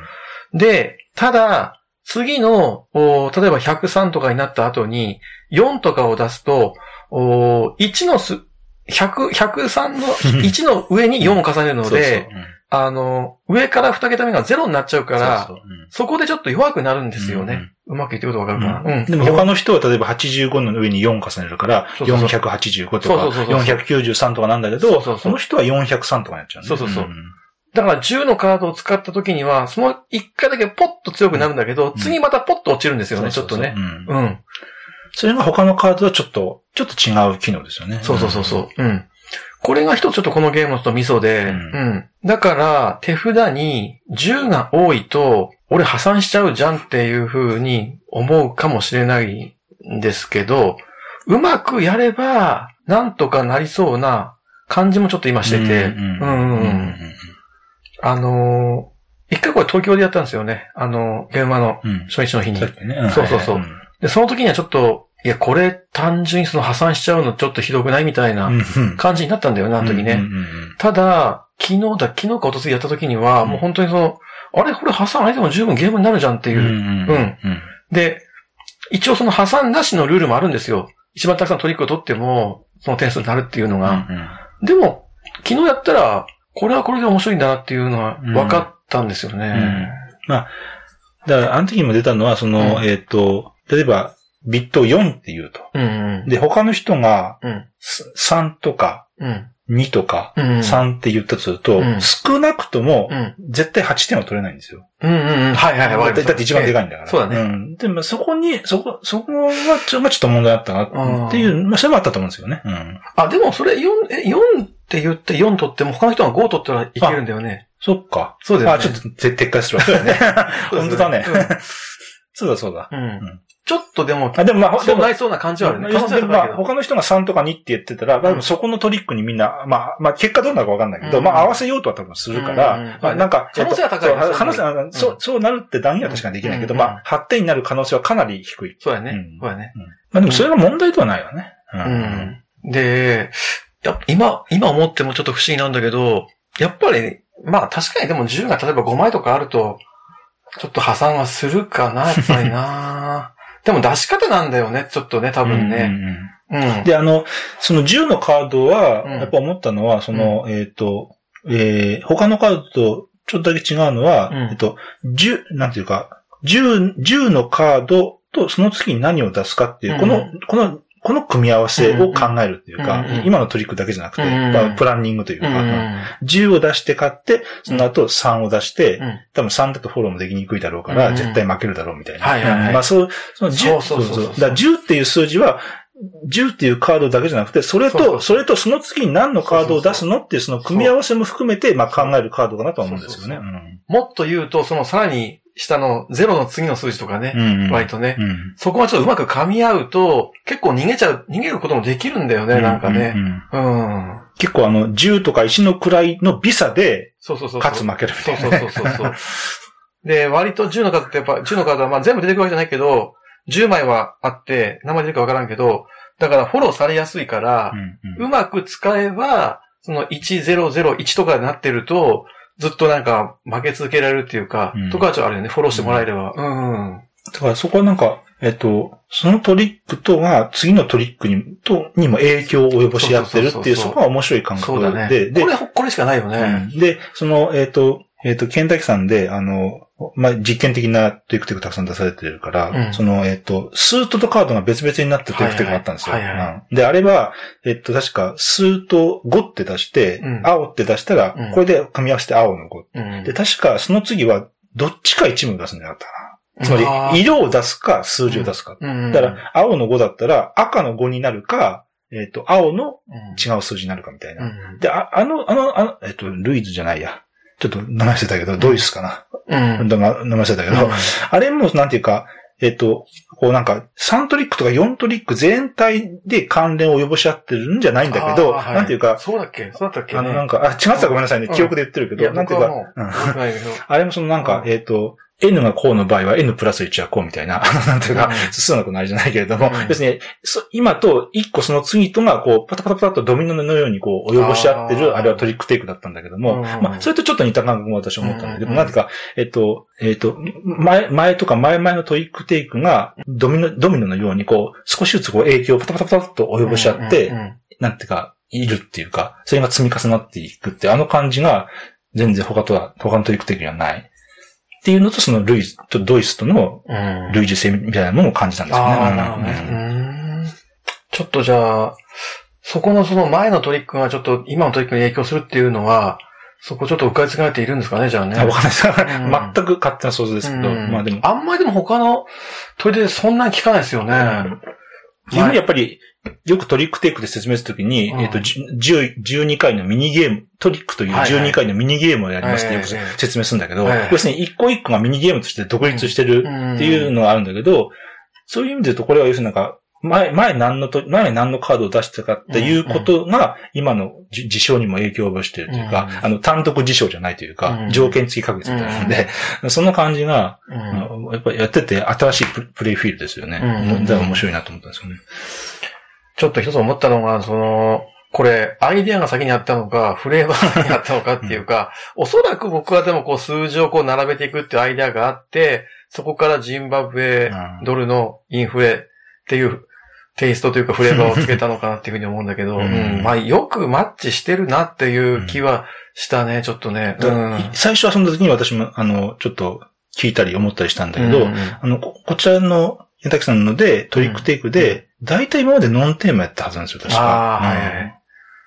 で、ただ、次の、例えばひゃくさんとかになった後に、よんとかを出すと、いちのす、ひゃく、ひゃくさんのいちの上によんを重ねるので、うんそうそううん、あの、上からに桁目がゼロになっちゃうから、そうそう、うん、そこでちょっと弱くなるんですよね。うんうん、うまく言ってることわかるかな、うんうん、でも他の人は例えばはちじゅうごの上によん重ねるから、よんひゃくはちじゅうごとか、よんひゃくきゅうじゅうさんとかなんだけど、その人はよんひゃくさんとかになっちゃうね。そうそうそう。うん、だからじゅうのカードを使った時には、そのいっかいだけポッと強くなるんだけど、うん、次またポッと落ちるんですよね、うん、ちょっとね。うん。うん、それが他のカードはちょっと、ちょっと違う機能ですよね。そうそうそうそう。うん。これが一つちょっとこのゲームのミソで、うん。うん、だから、手札にじゅうが多いと、俺破産しちゃうじゃんっていう風に思うかもしれないんですけど、うまくやれば、なんとかなりそうな感じもちょっと今してて、うんうん。うんうん、あのー、一回これ東京でやったんですよね。あのー、現場の初日の日に。うん、ね、そうそうそう、はい、で。その時にはちょっと、いや、これ単純にその破産しちゃうのちょっとひどくないみたいな感じになったんだよね、あの時ね。うんうんうん、ただ、昨日だ、昨日かおとついやった時には、うん、もう本当にその、あれこれ破産相手も十分ゲームになるじゃんっていう。うん、うんうん。で、一応その破産なしのルールもあるんですよ。一番たくさんトリックを取っても、その点数になるっていうのが。うんうん、でも、昨日やったら、これはこれで面白いんだなっていうのは分かったんですよね。うんうん、まあ、だからあの時にも出たのは、その、うん、えっ、ー、と、例えば、ビットよんって言うと。うんうん、で、他の人が、さんとか、にとか、さんって言ったとすると、うんうん、少なくとも、絶対はちてんは取れないんですよ。うんうんうん、はいはいはい。だって一番でかいんだから。えー、そうだね。うん、でもそこに、そこ、そこがちょっと問題あったなっていう、まあ、それもあったと思うんですよね。うん、あ、でもそれよん、よん、って言ってよん取っても他の人がご取ったらいけるんだよね。そっか。そうですね。あ、ちょっと撤回するわけだね。本当だね。うん、そうだそうだ、うんうん。ちょっとでも、あ、でもまあ、そうなりそうな感じはあるね。まあ、他の人がさんとかにって言ってたら、うん、そこのトリックにみんな、まあ、まあ、結果どうなるかわかんないけど、うん、まあ、合わせようとは多分するから、うんうん、まあ、なんか、可能性は高い。可能性は、そう、そうなるって断言は確かにできないけど、うんうんうん、まあ、はちてんになる可能性はかなり低い。そうやね。うん、そうやね、うん。まあ、でもそれが問題ではないわね。うんうん、で、今、今思ってもちょっと不思議なんだけど、やっぱり、まあ確かにでもじゅうが例えばごまいとかあると、ちょっと破産はするかな、やっぱりなでも出し方なんだよね、ちょっとね、多分ね。うんうんうん、で、あの、そのじゅうのカードは、やっぱ思ったのは、その、うん、えっ、ー、と、えー、他のカードとちょっとだけ違うのは、うん、えっ、ー、と、じゅう、なんていうか、じゅう、じゅうのカードとその次に何を出すかっていう、この、うん、この、この組み合わせを考えるっていうか、うんうん、今のトリックだけじゃなくて、うんうんまあ、プランニングというか、うんうん、じゅうを出して買って、その後さんを出して、うん、多分さんだとフォローもできにくいだろうから、うんうん、絶対負けるだろうみたいな。はいはいはい、まあそう、そのじゅう、そうそうそうそう。だからじゅうっていう数字は、じゅうっていうカードだけじゃなくて、それと、そうそうそうそれとその次に何のカードを出すのっていうその組み合わせも含めて、まあ考えるカードかなとは思うんですよね。そうそうそううん、もっと言うと、そのさらに下のゼロの次の数字とかね、うんうん、割とね、うん、そこはちょっとうまく噛み合うと、結構逃げちゃう、逃げることもできるんだよね、なんかね。うんうんうん、結構あの、じゅうとかいちの位の微差で、勝つ負けるみたいな、ね。そうそうそうそう。で、割とじゅうの数ってやっぱ、じゅうの数はまあ全部出てくるわけじゃないけど、じゅうまいはあって、何枚出るかわからんけど、だからフォローされやすいから、うんうん、うまく使えば、そのいちまるまるいちとかになってると、ずっとなんか負け続けられるっていうか、うん、とかはちょっとあれね、フォローしてもらえれば。うん。うん、だからそこはなんか、えっと、そのトリックとが次のトリックに、とにも影響を及ぼし合ってるっていう、そこは面白い感覚で。そうだね、で、これ、これしかないよね。うん、で、その、えっと、えっと、ケンタキさんで、あの、まあ、実験的なトリックテクたくさん出されてるから、うん、その、えっ、ー、と、スートとカードが別々になったトリックテクがあったんですよ。はいはいはいうん、で、あれは、えっ、ー、と、確か、スートごって出して、うん、青って出したら、うん、これで組み合わせて青のご、うん。で、確か、その次は、どっちかいち文出すんじゃなかったかな。つまり、色を出すか、数字を出すか。うん、だから、青のごだったら、赤のごになるか、えっ、ー、と、青の違う数字になるかみたいな。うん、であ、あの、あの、あの、えっ、ー、と、ルイズじゃないや。ちょっと名前してたけど、ドイツかな、うん、名前してたけど、うん、あれもなんていうか、えっと、こうなんかさんトリックとかよんトリック全体で関連を及ぼし合ってるんじゃないんだけど、はい、なんていうか、そうだっけ、そうだったっけ、ね、あのなんか、あ、違ってたらごめんなさいね、記憶で言ってるけど、うん、なんていうか、うん、あれもそのなんか、うん、えっと、n がこうの場合は n プラスいちはこうみたいな、なんていうか、進むのないじゃないけれども、うん、ですね、今といっこその次とが、こう、パタパタパタとドミノのようにこう、及ぼし合ってる、あ, あれはトリックテイクだったんだけども、うん、まあ、それとちょっと似た感覚も私は思ったんだけど、うん、なんていうか、えっと、えっと、前、前とか前々のトリックテイクが、ドミノ、ドミノのようにこう、少しずつこう、影響をパタパタパタと及ぼし合って、うんうんうん、なんていうか、いるっていうか、それが積み重なっていくって、あの感じが、全然他とは、他のトリックテイクにはない。っていうのと、そのルイズとドイツとの類似性みたいなものを感じたんですよね。ああ、なるほどね。ちょっとじゃあ、そこのその前のトリックがちょっと今のトリックに影響するっていうのは、そこちょっとうっかりつかれているんですかね、じゃあね。わかんないです。うん、全く勝手な想像ですけど、うん、まあでも。あんまりでも他のトリでそんなに効かないですよね。うん、やっぱり、よくトリックテイクで説明するときに、うん、えっと、じゅうにかいのミニゲーム、トリックというじゅうにかいのミニゲームをやりますってよく説明するんだけど、はいはい、要するに一個一個がミニゲームとして独立してるっていうのがあるんだけど、うん、そういう意味で言うと、これは要するになんか、前、前何のと、前何のカードを出したかっていうことが、今の事象にも影響を及ぼしているというか、うん、あの、単独事象じゃないというか、うん、条件付き確率みたいなので、うん、そんな感じが、うん、やっぱりやってて新しいプレイフィールドですよね。うん、だから面白いなと思ったんですよね。ちょっと一つ思ったのが、その、これ、アイディアが先にあったのか、フレーバーが先にあったのかっていうか、おそらく僕はでもこう数字をこう並べていくっていうアイディアがあって、そこからジンバブエドルのインフレっていうテイストというかフレーバーをつけたのかなっていうふうに思うんだけど、うん、まあよくマッチしてるなっていう気はしたね、ちょっとね。うん、最初遊んだ時に私も、あの、ちょっと聞いたり思ったりしたんだけど、うん、あの、こ、こちらの、矢崎さんので、トリックテイクで、だいたい今までノンテーマやったはずなんですよ、確か。ああ、うん、はいはい。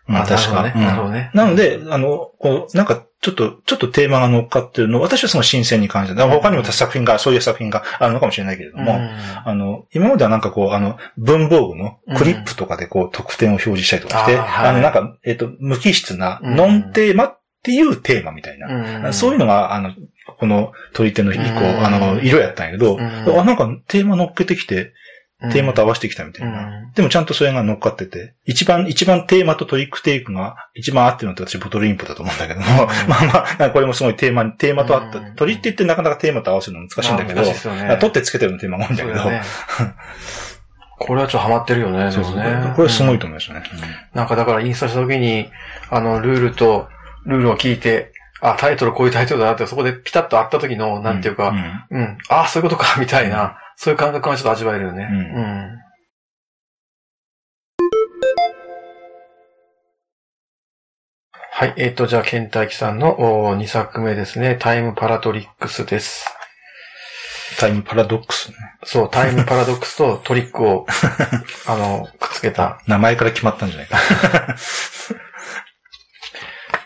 まあ確かね。なるほどね。なので、あの、こう、なんか、ちょっと、ちょっとテーマが乗っかってるのを、私はその新鮮に感じた。他にも作品が、そういう作品があるのかもしれないけれども、うん、あの、今まではなんかこう、あの、文房具のクリップとかでこう、得点を表示したりとかして、うん、あ、はい、あの、なんか、えっと、無機質な、ノンテーマっていうテーマみたいな。うん、そういうのが、あの、この取り手の一個、あの、色やったんやけど、あ、なんかテーマ乗っけてきて、テーマと合わせてきたみたいな。でもちゃんとそれが乗っかってて、一番、一番テーマとトリックテイクが一番合ってるのって私ボトルインプだと思うんだけども、まあまあ、これもすごいテーマ、テーマと合った。取り手ってなかなかテーマと合わせるの難しいんだけど、取ってつけてるのテーマが多いんだけど、これはちょっとハマってるよね。そうですね。これすごいと思いましたね。なんかだからインスタした時に、あの、ルールと、ルールを聞いて、あ、タイトルこういうタイトルだなって、そこでピタッと会った時の、なんていうか、うん、うん、あ、そういうことか、みたいな、うん、そういう感覚がちょっと味わえるよね。うん。うん、はい、えっ、ー、と、じゃあ、ケンタイキさんのにさくめですね、タイムパラドリックスです。タイムパラドックスね。そう、タイムパラドックスとトリックを、あの、くっつけた。名前から決まったんじゃないか。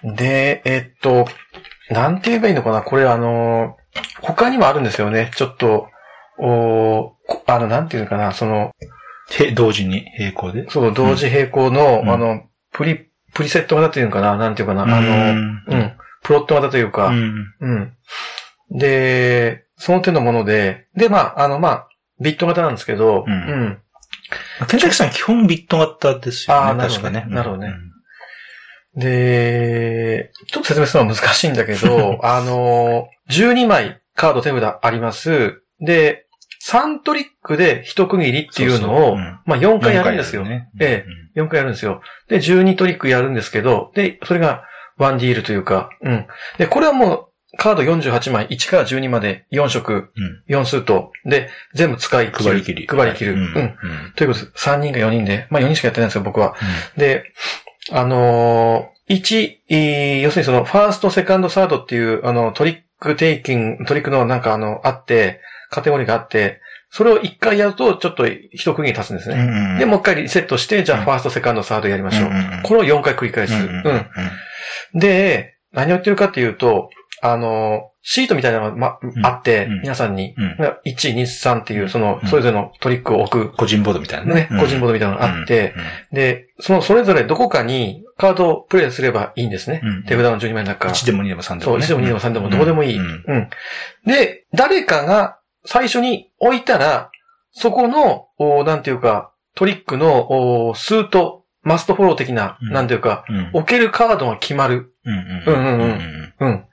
で、えっと、なんて言えばいいのかな、これあの、他にもあるんですよね。ちょっと、おあの、なんて言うのかな、その、同時に並行でそう、同時並行の、うん、あの、プリ、プリセット型というのかな、なんていうかな、あの、うん、うん、プロット型というか、うん、うん。で、その手のもので、で、まあ、あの、まあ、ビット型なんですけど、うん。うん、ケンタキさん基本ビット型ですよね。ああ、なるほどね。なるほどね。うんで、ちょっと説明するのは難しいんだけど、あの、じゅうにまいカード手札あります。で、さんトリックで一区切りっていうのを、そうそう、うん、まあよんかいやるんですよ。ね、で、うん、よんかいやるんですよ。で、じゅうにトリックやるんですけど、で、それがワンディールというか、うん。で、これはもう、カードよんじゅうはちまい、いちからじゅうにまでよん色、よん数と、で、全部使い切る。配り切り。配り切る。うん。うん、ということで、さんにんかよにんで、まあよにんしかやってないんですよ、僕は。うん、で、あのー、一、要するにその、ファースト、セカンド、サードっていう、あの、トリックテイキング、トリックのなんかあの、あって、カテゴリーがあって、それを一回やると、ちょっと一区切り立つんですね。うんうん、で、もう一回リセットして、じゃあ、ファースト、セカンド、サードやりましょう。うんうん、これをよんかい繰り返す。うんうんうん、で、何を言ってるかっていうと、あの、シートみたいなのが、ま、あって、うんうん、皆さんに、うん、いち、に、さんっていう、その、それぞれのトリックを置く。個人ボードみたいなね。ね、個人ボードみたいなのがあって、うんうんうん、で、その、それぞれどこかにカードをプレイすればいいんですね。うん、手札のじゅうにまいの中から。いちでもにでもさんでも、ね。そう、いちでもにでもさんでも、どこでもいい、うんうんうん。で、誰かが最初に置いたら、そこの、おなんていうか、トリックの、数と、マストフォロー的な、うん、なんていうか、うん、置けるカードが決まる。うんうんうん。うんうんうんうん、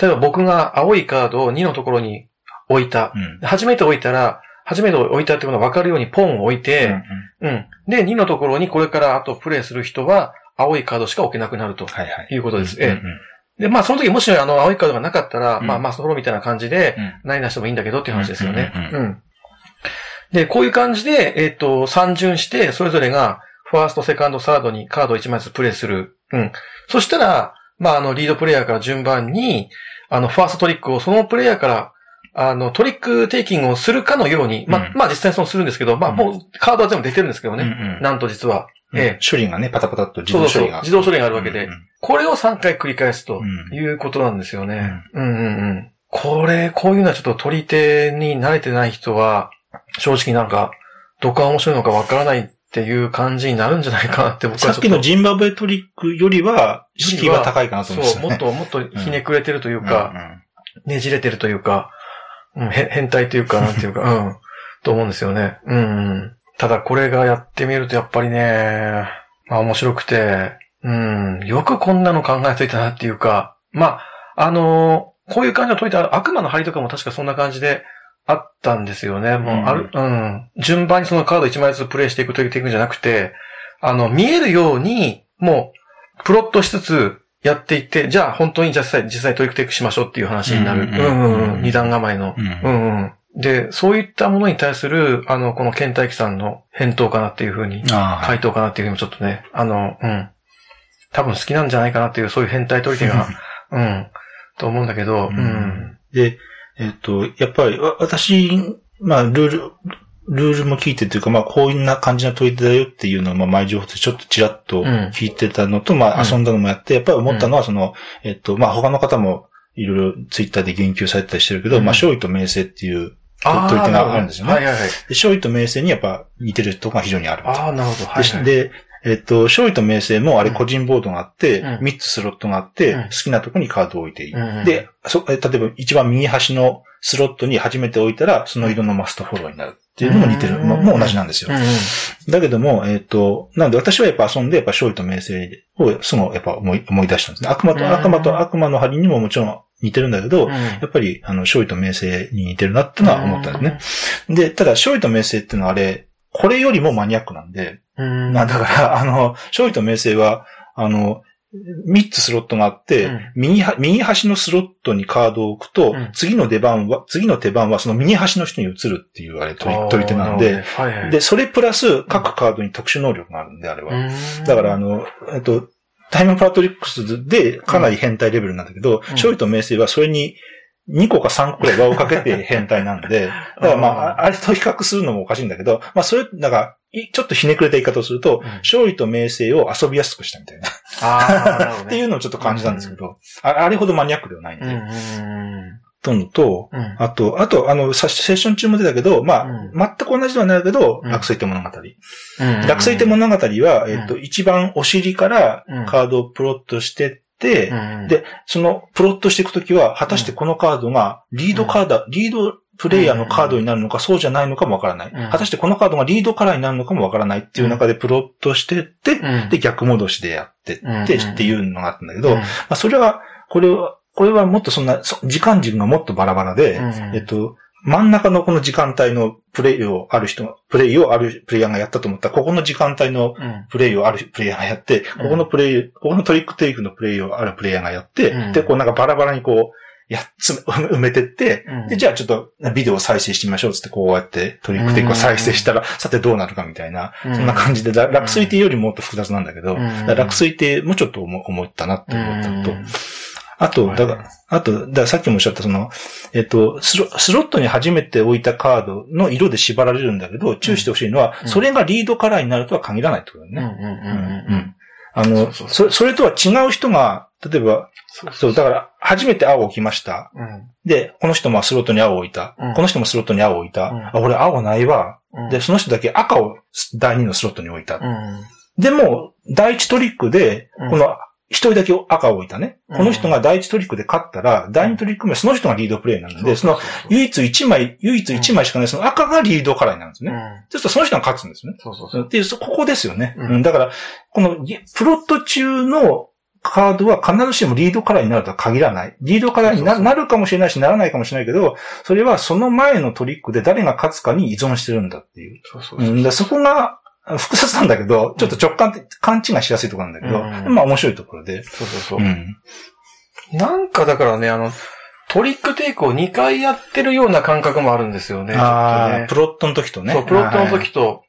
例えば僕が青いカードをにのところに置いた。うん、初めて置いたら、初めて置いたっていうのが分かるようにポンを置いて、うん、うんうん。で、にのところにこれからあとプレイする人は、青いカードしか置けなくなるということです。はいはい、ええ、うんうん。で、まあその時もしあの青いカードがなかったら、うん、まあまあソロみたいな感じで、うん、何出してもいいんだけどっていう話ですよね。うん。うんうん、で、こういう感じで、えっと、三巡して、それぞれが、ファースト、セカンド、サードにカードをいちまいずつプレイする。うん。そしたら、まああの、リードプレイヤーから順番に、あの、ファーストトリックをそのプレイヤーから、あの、トリックテイキングをするかのように、まあ、うん、まあ実際そうするんですけど、まあもうカードは全部出てるんですけどね。うんうん、なんと実は。ええ、処理がね、パタパタっと自動処理が。そうそう、自動処理があるわけで、うんうん。これをさんかい繰り返すということなんですよね。うん、うん、うんうん。これ、こういうのはちょっと取り手に慣れてない人は、正直なんか、どこが面白いのかわからないっていう感じになるんじゃないかなって僕はちょっと。さっきのジンバブエトリックよりは、敷居は高いかなと思いますね。そう、もっともっとひねくれてるというか、うんうんうん、ねじれてるというか、うん、変態というか、なんていうか、うん、と思うんですよね。うん、うん。ただこれがやってみるとやっぱりね、まあ面白くて、うん、よくこんなの考えついたなっていうか、まあ、あのー、こういう感じを解いた悪魔の針とかも確かそんな感じであったんですよね。もうある、うん、うん、順番にそのカードいちまいずつプレイしていくというテクニックじゃなくて、あの、見えるように、もう、プロットしつつやっていって、じゃあ本当に実際、実際トリックテイクしましょうっていう話になる。うんうんうん、うん、二段構えの。うんうんうんで、そういったものに対する、あの、このケンタイキさんの返答かなっていうふうに、回答かなっていうふうにちょっとね、あの、うん。多分好きなんじゃないかなっていう、そういう変態取り手が、うん、と思うんだけど、うん。うん、で、えっと、やっぱり、私、まあ、ルール、ルールも聞いてというか、まあ、こういうな感じの取り手だよっていうのを、まあ、前情報としてちょっとちらっと聞いてたのと、うん、まあ、遊んだのもやって、やっぱり思ったのは、その、うん、えっと、まあ、他の方も、いろいろツイッターで言及されてたりしてるけど、うん、まあ、勝利と名声っていう、取り手があるんですよね。はいはいはい、で勝利と名声にやっぱ似てるところが非常にある。ああ、なるほど。はい、はい。で、えっと、勝利と名声もあれ個人ボードがあって、うん、みっつスロットがあって、うん、好きなところにカードを置いていい。うん、でそ、例えば一番右端のスロットに初めて置いたら、その色のマストフォローになるっていうのも似てる。うん、まあ、もう同じなんですよ。うん、だけども、えっと、なので私はやっぱ遊んで、やっぱ勝利と名声を、その、やっぱ思い、思い出したんですね。悪魔と、悪魔と悪魔の針にももちろん、似てるんだけど、うん、やっぱり、あの、勝利と名声に似てるなってのは思ったんですね。で、ただ、勝利と名声ってのはあれ、これよりもマニアックなんで、うんまあ、だから、あの、勝利と名声は、あの、みっつスロットがあって、うん、右は、右端のスロットにカードを置くと、うん、次の出番は、次の手番はその右端の人に移るっていうあれ取り、取り手なんで、はいはい、で、それプラス各カードに特殊能力があるんで、あれは。うん、だから、あの、えっと、タイムパトリックスでかなり変態レベルなんだけど、うん、勝利と名声はそれににこかさんこくらい輪をかけて変態なんで、だからまあ、あれと比較するのもおかしいんだけど、まあそれ、なんか、ちょっとひねくれた言い方をすると、うん、勝利と名声を遊びやすくしたみたいな。あね、っていうのをちょっと感じたんですけど、うん、あれほどマニアックではないんで。うんとのと、うん、あと、あと、あの、セッション中も出たけど、まあ、うん、全く同じではないけど、うん、落水手物語。うん、落水手物語は、うん、えっと、一番お尻からカードをプロットしてって、うん、で、そのプロットしていくときは、果たしてこのカードがリードカード、うん、リードプレイヤーのカードになるのか、うん、そうじゃないのかもわからない、うん。果たしてこのカードがリードカラーになるのかもわからないっていう中でプロットしてって、うん、で、逆戻しでやってって、うん、っていうのがあったんだけど、うん、まあ、それは、これは、これはもっとそんな、時間軸がもっとバラバラで、うん、えっと、真ん中のこの時間帯のプレイをある人、プレイをあるプレイヤーがやったと思ったら、ここの時間帯のプレイをあるプレイヤーがやって、うん、ここのプレイ、ここのトリックテイクのプレイをあるプレイヤーがやって、うん、で、こうなんかバラバラにこう、やっつ、埋めてって、うん、で、じゃあちょっとビデオを再生してみましょうつって、こうやってトリックテイクを再生したら、うん、さてどうなるかみたいな、うん、そんな感じで、落水艇よりもっと複雑なんだけど、うん、落水艇もちょっと思ったなって思ったと。うんあと、だが、あと、ださっきもおっしゃったその、えっと、スロ、スロットに初めて置いたカードの色で縛られるんだけど、注意してほしいのは、うん、それがリードカラーになるとは限らないってことだよね。うんうんうんうん。あの、そうそうそう、それ、それとは違う人が、例えば、そう、そう、そうだから、初めて青を置きました。うん、で、この人もスロットに青を置いた。うん、この人もスロットに青を置いた。うん、あ、俺青ないわ、うん。で、その人だけ赤をだいにのスロットに置いた。うん、でも、だいいちトリックで、この、うん一人だけ赤を置いたね。この人が第一トリックで勝ったら、うん、第二トリック目はその人がリードプレイなので、うん、その唯一一枚、唯一一枚しかない、その赤がリードカラーになるんですね。うん、そうするとその人が勝つんですね。そうそうそう。っていう、ここですよね。うん、だから、このプロット中のカードは必ずしもリードカラーになるとは限らない。リードカラーに な, なるかもしれないし、ならないかもしれないけど、それはその前のトリックで誰が勝つかに依存してるんだっていう。そうそうそうそう、うん、だそこが複雑なんだけど、ちょっと直感、うん、勘違いしやすいところなんだけど、うん、まあ面白いところで。そうそうそう。うん、なんかだからね、あの、トリックテイクをにかいやってるような感覚もあるんですよね。ああ、ね、プロットの時とね。そう、プロットの時と。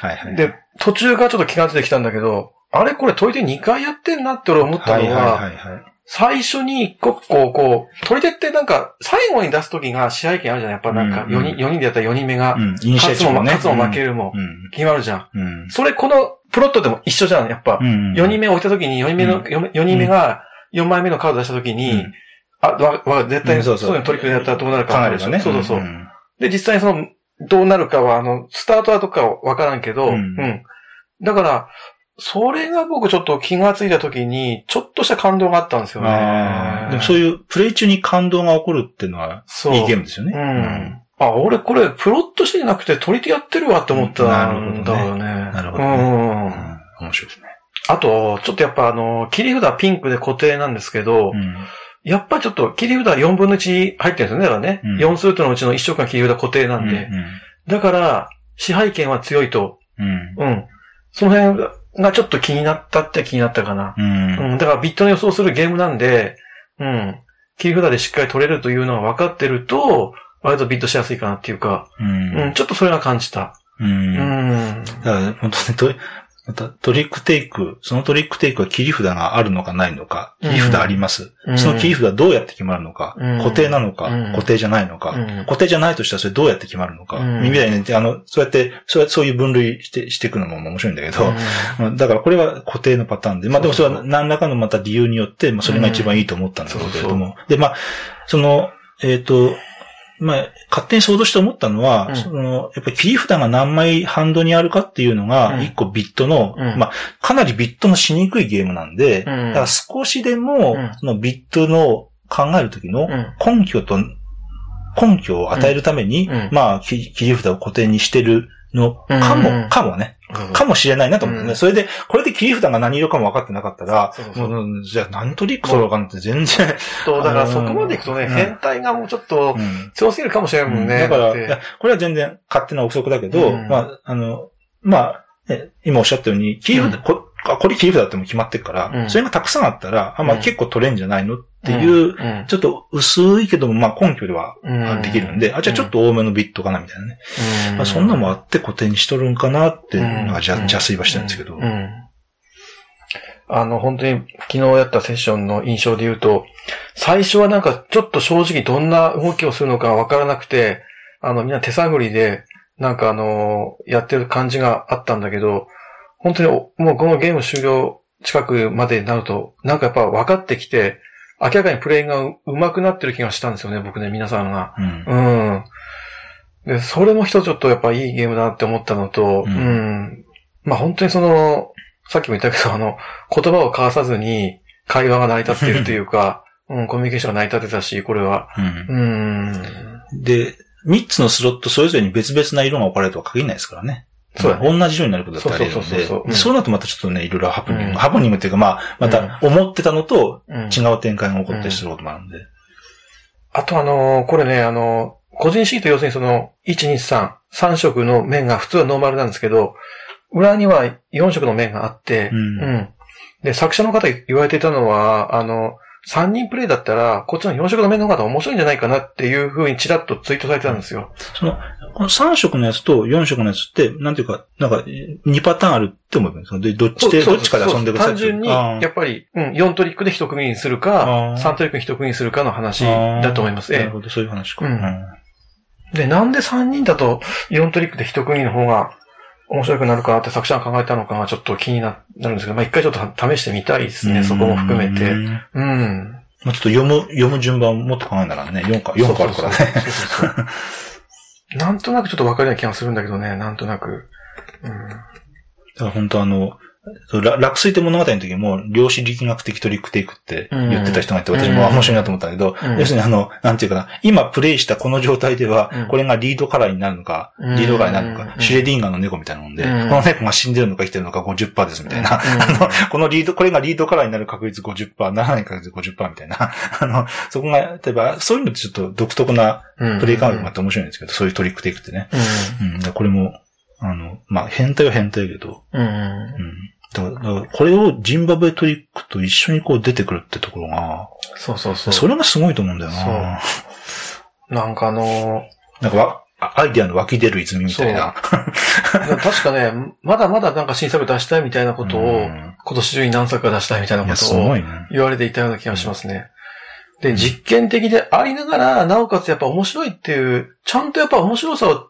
はいはい。で、途中からちょっと気がついてきたんだけど、あれこれ解いてにかいやってんなって俺思ったのが、はいはいはいはい、最初にいっここう、こう、取り手ってなんか最後に出すときが試合権あるじゃん。やっぱなんかよにん、うんうん、よにんでやったらよにんめが、うん、勝つも、ね、勝つも負けるも、うん、決まるじゃん、うん。それこのプロットでも一緒じゃん。やっぱ、うん、よにんめ置いたときに4人目の、うん、よにんめがよんまいめのカード出したときに、うん、あ、わ、わ、絶対にそういうのトリックでやったらどうなるかわかるでしょ。そうそうそう。うん、で、実際にその、どうなるかは、あの、スタートはとかはわからんけど、うん。うん、だから、それが僕ちょっと気がついた時に、ちょっとした感動があったんですよね。あでもそういうプレイ中に感動が起こるっていうのは、いいゲームですよね。うんうん、あ、俺これプロットしてなくて取り手やってるわって思ったんだよね。なるほどね。うん。面白いですね。あと、ちょっとやっぱあの、切り札ピンクで固定なんですけど、うん、やっぱちょっと切り札よんぶんのいち入ってるんですよね。だからね。うん、よんスーツのうちのいっ色が切り札固定なんで。うんうん、だから、支配権は強いと。うん。うん、その辺、がちょっと気になったって気になったかな、うんうん。だからビットの予想するゲームなんで、うん。切り札でしっかり取れるというのは分かってると、割とビットしやすいかなっていうか、うん。うん、ちょっとそれは感じた。うん。うん、だから本当にまたトリックテイク、そのトリックテイクは切り札があるのかないのか、切り札あります。うん、その切り札どうやって決まるのか、うん、固定なのか、うん、固定じゃないのか、うん、固定じゃないとしたらそれどうやって決まるのか、うん、みたいに、ね、あの、そうやって、そうやってそういう分類して、していくのも面白いんだけど、うん、だからこれは固定のパターンで、まあでもそれは何らかのまた理由によって、まあそれが一番いいと思ったんだけれども、うん、そうそうで、まあ、その、えっ、ー、と、まあ、勝手に想像して思ったのは、うん、その、やっぱり切り札が何枚ハンドにあるかっていうのが、一個ビットの、うん、まあ、かなりビットのしにくいゲームなんで、うん、だから少しでも、うん、そのビットの考えるときの根拠と、根拠を与えるために、うんうん、まあ、切り札を固定にしてるのかも、うん、かもね。かもしれないなと思ってね、うん。それで、これで切り札が何色かも分かってなかったら、そうそうそうもうじゃあ何トリック取ろうかなって全然。そう、だからそこまで行くとね、うん、変態がもうちょっと強すぎるかもしれないもんね。うんうん、だからいや、これは全然勝手な憶測だけど、うん、まあ、あの、まあ、ね、今おっしゃったように、切り札、うん、こ, これ切り札っても決まってるから、うん、それがたくさんあったら、あまあ、結構取れんじゃないのっていう、うんうん、ちょっと薄いけども、まあ根拠ではできるんで、うん、あ、じゃあちょっと多めのビットかなみたいなね。うんまあ、そんなもあって固定にしとるんかなっていうのが、じゃ、うん、邪推はしてるんですけど、うんうん。あの、本当に昨日やったセッションの印象で言うと、最初はなんかちょっと正直どんな動きをするのかわからなくて、あの、みんな手探りで、なんかあの、やってる感じがあったんだけど、本当にもうこのゲーム終了近くまでになると、なんかやっぱ分かってきて、明らかにプレイが上手くなってる気がしたんですよね、僕ね、皆さんが。うん。うん、で、それも一つちょっとやっぱいいゲームだなって思ったのと、うん。うん、まあ本当にその、さっきも言ったけど、あの、言葉を交わさずに会話が成り立っているというか、うん、コミュニケーションが成り立ってたし、これは。うん。うん、で、三つのスロットそれぞれに別々な色が置かれるとは限らないですからね。そうだね、同じようになることだったりするので、そうそうそうそう、うん、そうなるとまたちょっとね、いろいろハプニング、うん、ハプニングっていうかまあ、また思ってたのと違う展開が起こったりすることもあるんで。うんうん、あとあのー、これね、あのー、個人シート要するにその、いち、に、さん、さん色の面が普通はノーマルなんですけど、裏にはよん色の面があって、うんうん、で、作者の方言われていたのは、あの、さんにんプレイだったら、こっちのよん色の面の方が面白いんじゃないかなっていう風にチラッとツイートされてたんですよ。その、このさん色のやつとよん色のやつって、なんていうか、なんか、にパターンあるって思えばいいんですか？で、どっちで、どっちかで遊んでくださいっていう。単純に、やっぱり、うん、よんトリックでいち組にするか、さんトリックにいち組にするかの話だと思います。なるほど、そういう話か。うん、で、なんでさんにんだとよんトリックでいち組の方が面白くなるかって作者が考えたのかがちょっと気になるんですけど、まあ、一回ちょっと試してみたいですね、そこも含めて。うん。まあ、ちょっと読む、読む順番をもっと考えながらね、よんか、よん個あるからね。そうそうそうそうなんとなくちょっと分かるような気がするんだけどね、なんとなく。うん。だから本当あの、落水って物語の時も、量子力学的トリックテイクって言ってた人がいて、私も面白いなと思ったんだけど、要するにあの、なんていうかな、今プレイしたこの状態では、これがリードカラーになるのか、リードカラーになるのか、シュレディンガーの猫みたいなもんで、この猫が死んでるのか生きてるのか ごじゅっパーセント ですみたいな、あの、このリード、これがリードカラーになる確率 ごじゅっパーセント、ならない確率 ごじゅっパーセント みたいな、あの、そこが、例えば、そういうのってちょっと独特なプレイ感覚があって面白いんですけど、そういうトリックテイクってね。うん、これも、あの、まあ、変態は変態だけど、うんうん、だからこれをジンバブエトリックと一緒にこう出てくるってところが、そうそうそう。それがすごいと思うんだよな。そう。なんかあのー、なんかわ、アイデアの湧き出る泉みたいな。確かね、まだまだなんか新作出したいみたいなことを、うん、今年中に何作か出したいみたいなことを言われていたような気がしますね。で、実験的でありながら、なおかつやっぱ面白いっていう、ちゃんとやっぱ面白さを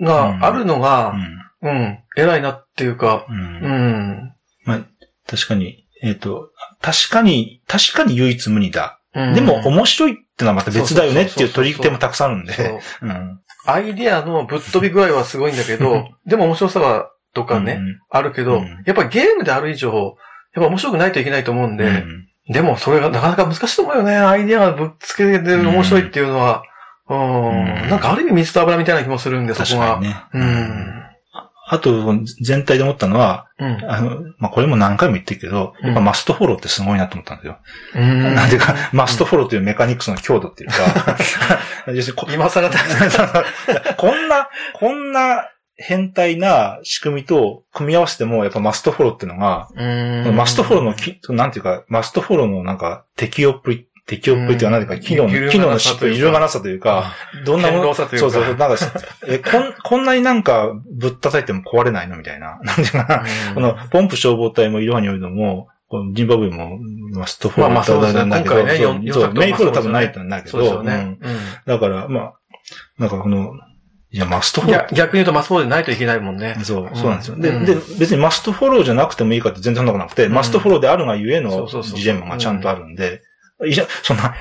があるのが、うん、うんうん、偉いなっていうか、うん。うん、まあ、確かに、えっと、確かに、確かに唯一無二だ。うん、でも、面白いってのはまた別だよねっていう取り手もたくさんあるんで。うん、アイディアのぶっ飛び具合はすごいんだけど、でも面白さはとかね、うん、あるけど、やっぱゲームである以上、やっぱ面白くないといけないと思うんで、うん、でもそれがなかなか難しいと思うよね。アイディアがぶっつけて面白いっていうのは、うんうん、なんかある意味水と油みたいな気もするんで、そこは。確かにね。うん。あと、全体で思ったのは、うん、あの、まあ、これも何回も言ってるけど、うん、やっぱマストフォローってすごいなと思ったんですよ。うん、なんていうか、マストフォローというメカニクスの強度っていうか、今更だった。こんな、こんな、変態な仕組みと組み合わせてもやっぱマストフォローっていうのが、うんマストフォローのき、なんていうか、マストフォローのなんか適用っぷり、適用っぽいというか何か機能の、機能のしっとり揺るがなさというか、どんなもの、そうそう、なんか、え、こん、こんなになんかぶったたいても壊れないのみたいな。なんていうかな、この、ポンプ消防隊もイロハにおいども、ジンバブエもマストフォローなんだけど、メイクロ多分ないとはないけど、だから、まあ、なんかこの、いや、マストフォロー。いや、逆に言うとマストフォローでないといけないもんね。そう、そうなんですよ。で、で、別にマストフォローじゃなくてもいいかって全然そんなことなくて、マストフォローであるがゆえのジレンマがちゃんとあるんで、いや、そんな、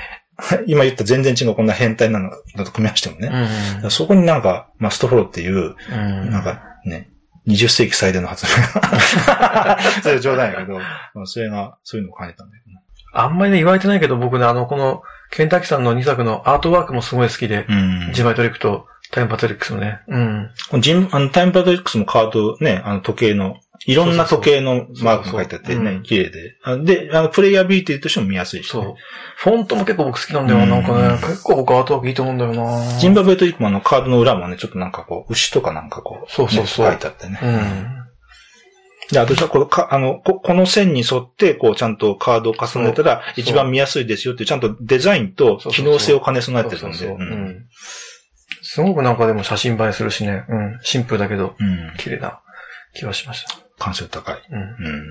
今言った全然違うこんな変態なのだと組み合わせてもね。うんうん、そこになんか、マストフォローっていう、うん、なんかね、にじゅっ世紀最大の発明。それ冗談やけど、まあ、それが、そういうのを感じたんだけどね。あんまりね、言われてないけど、僕ね、あの、この、ケンタッキーさんのにさくのアートワークもすごい好きで、うんうん、ジンバブエトリックとタイムパトリックスのね。うん。このジン、あの、タイムパトリックスもカードね、あの、時計の、いろんな時計のマークが書いてあってね、綺麗で。で、あの、プレイヤービリティとしても見やすいし、ね。そう。フォントも結構僕好きなんだよな、なんかね。結構他アートワークいいと思うんだよな。ジンバブエトリックもあの、カードの裏もね、ちょっとなんかこう、牛とかなんかこう、そうそうそう、ね、書いてあってね。うん。で、あとさ、この、か、あの、こ、この線に沿って、こう、ちゃんとカードを重ねたら、一番見やすいですよっていう、ちゃんとデザインと機能性を兼ね備えてるんで。うん。すごくなんかでも写真映えするしね。うん。シンプルだけど、うん、綺麗な気がしました。感性高い。うん。うん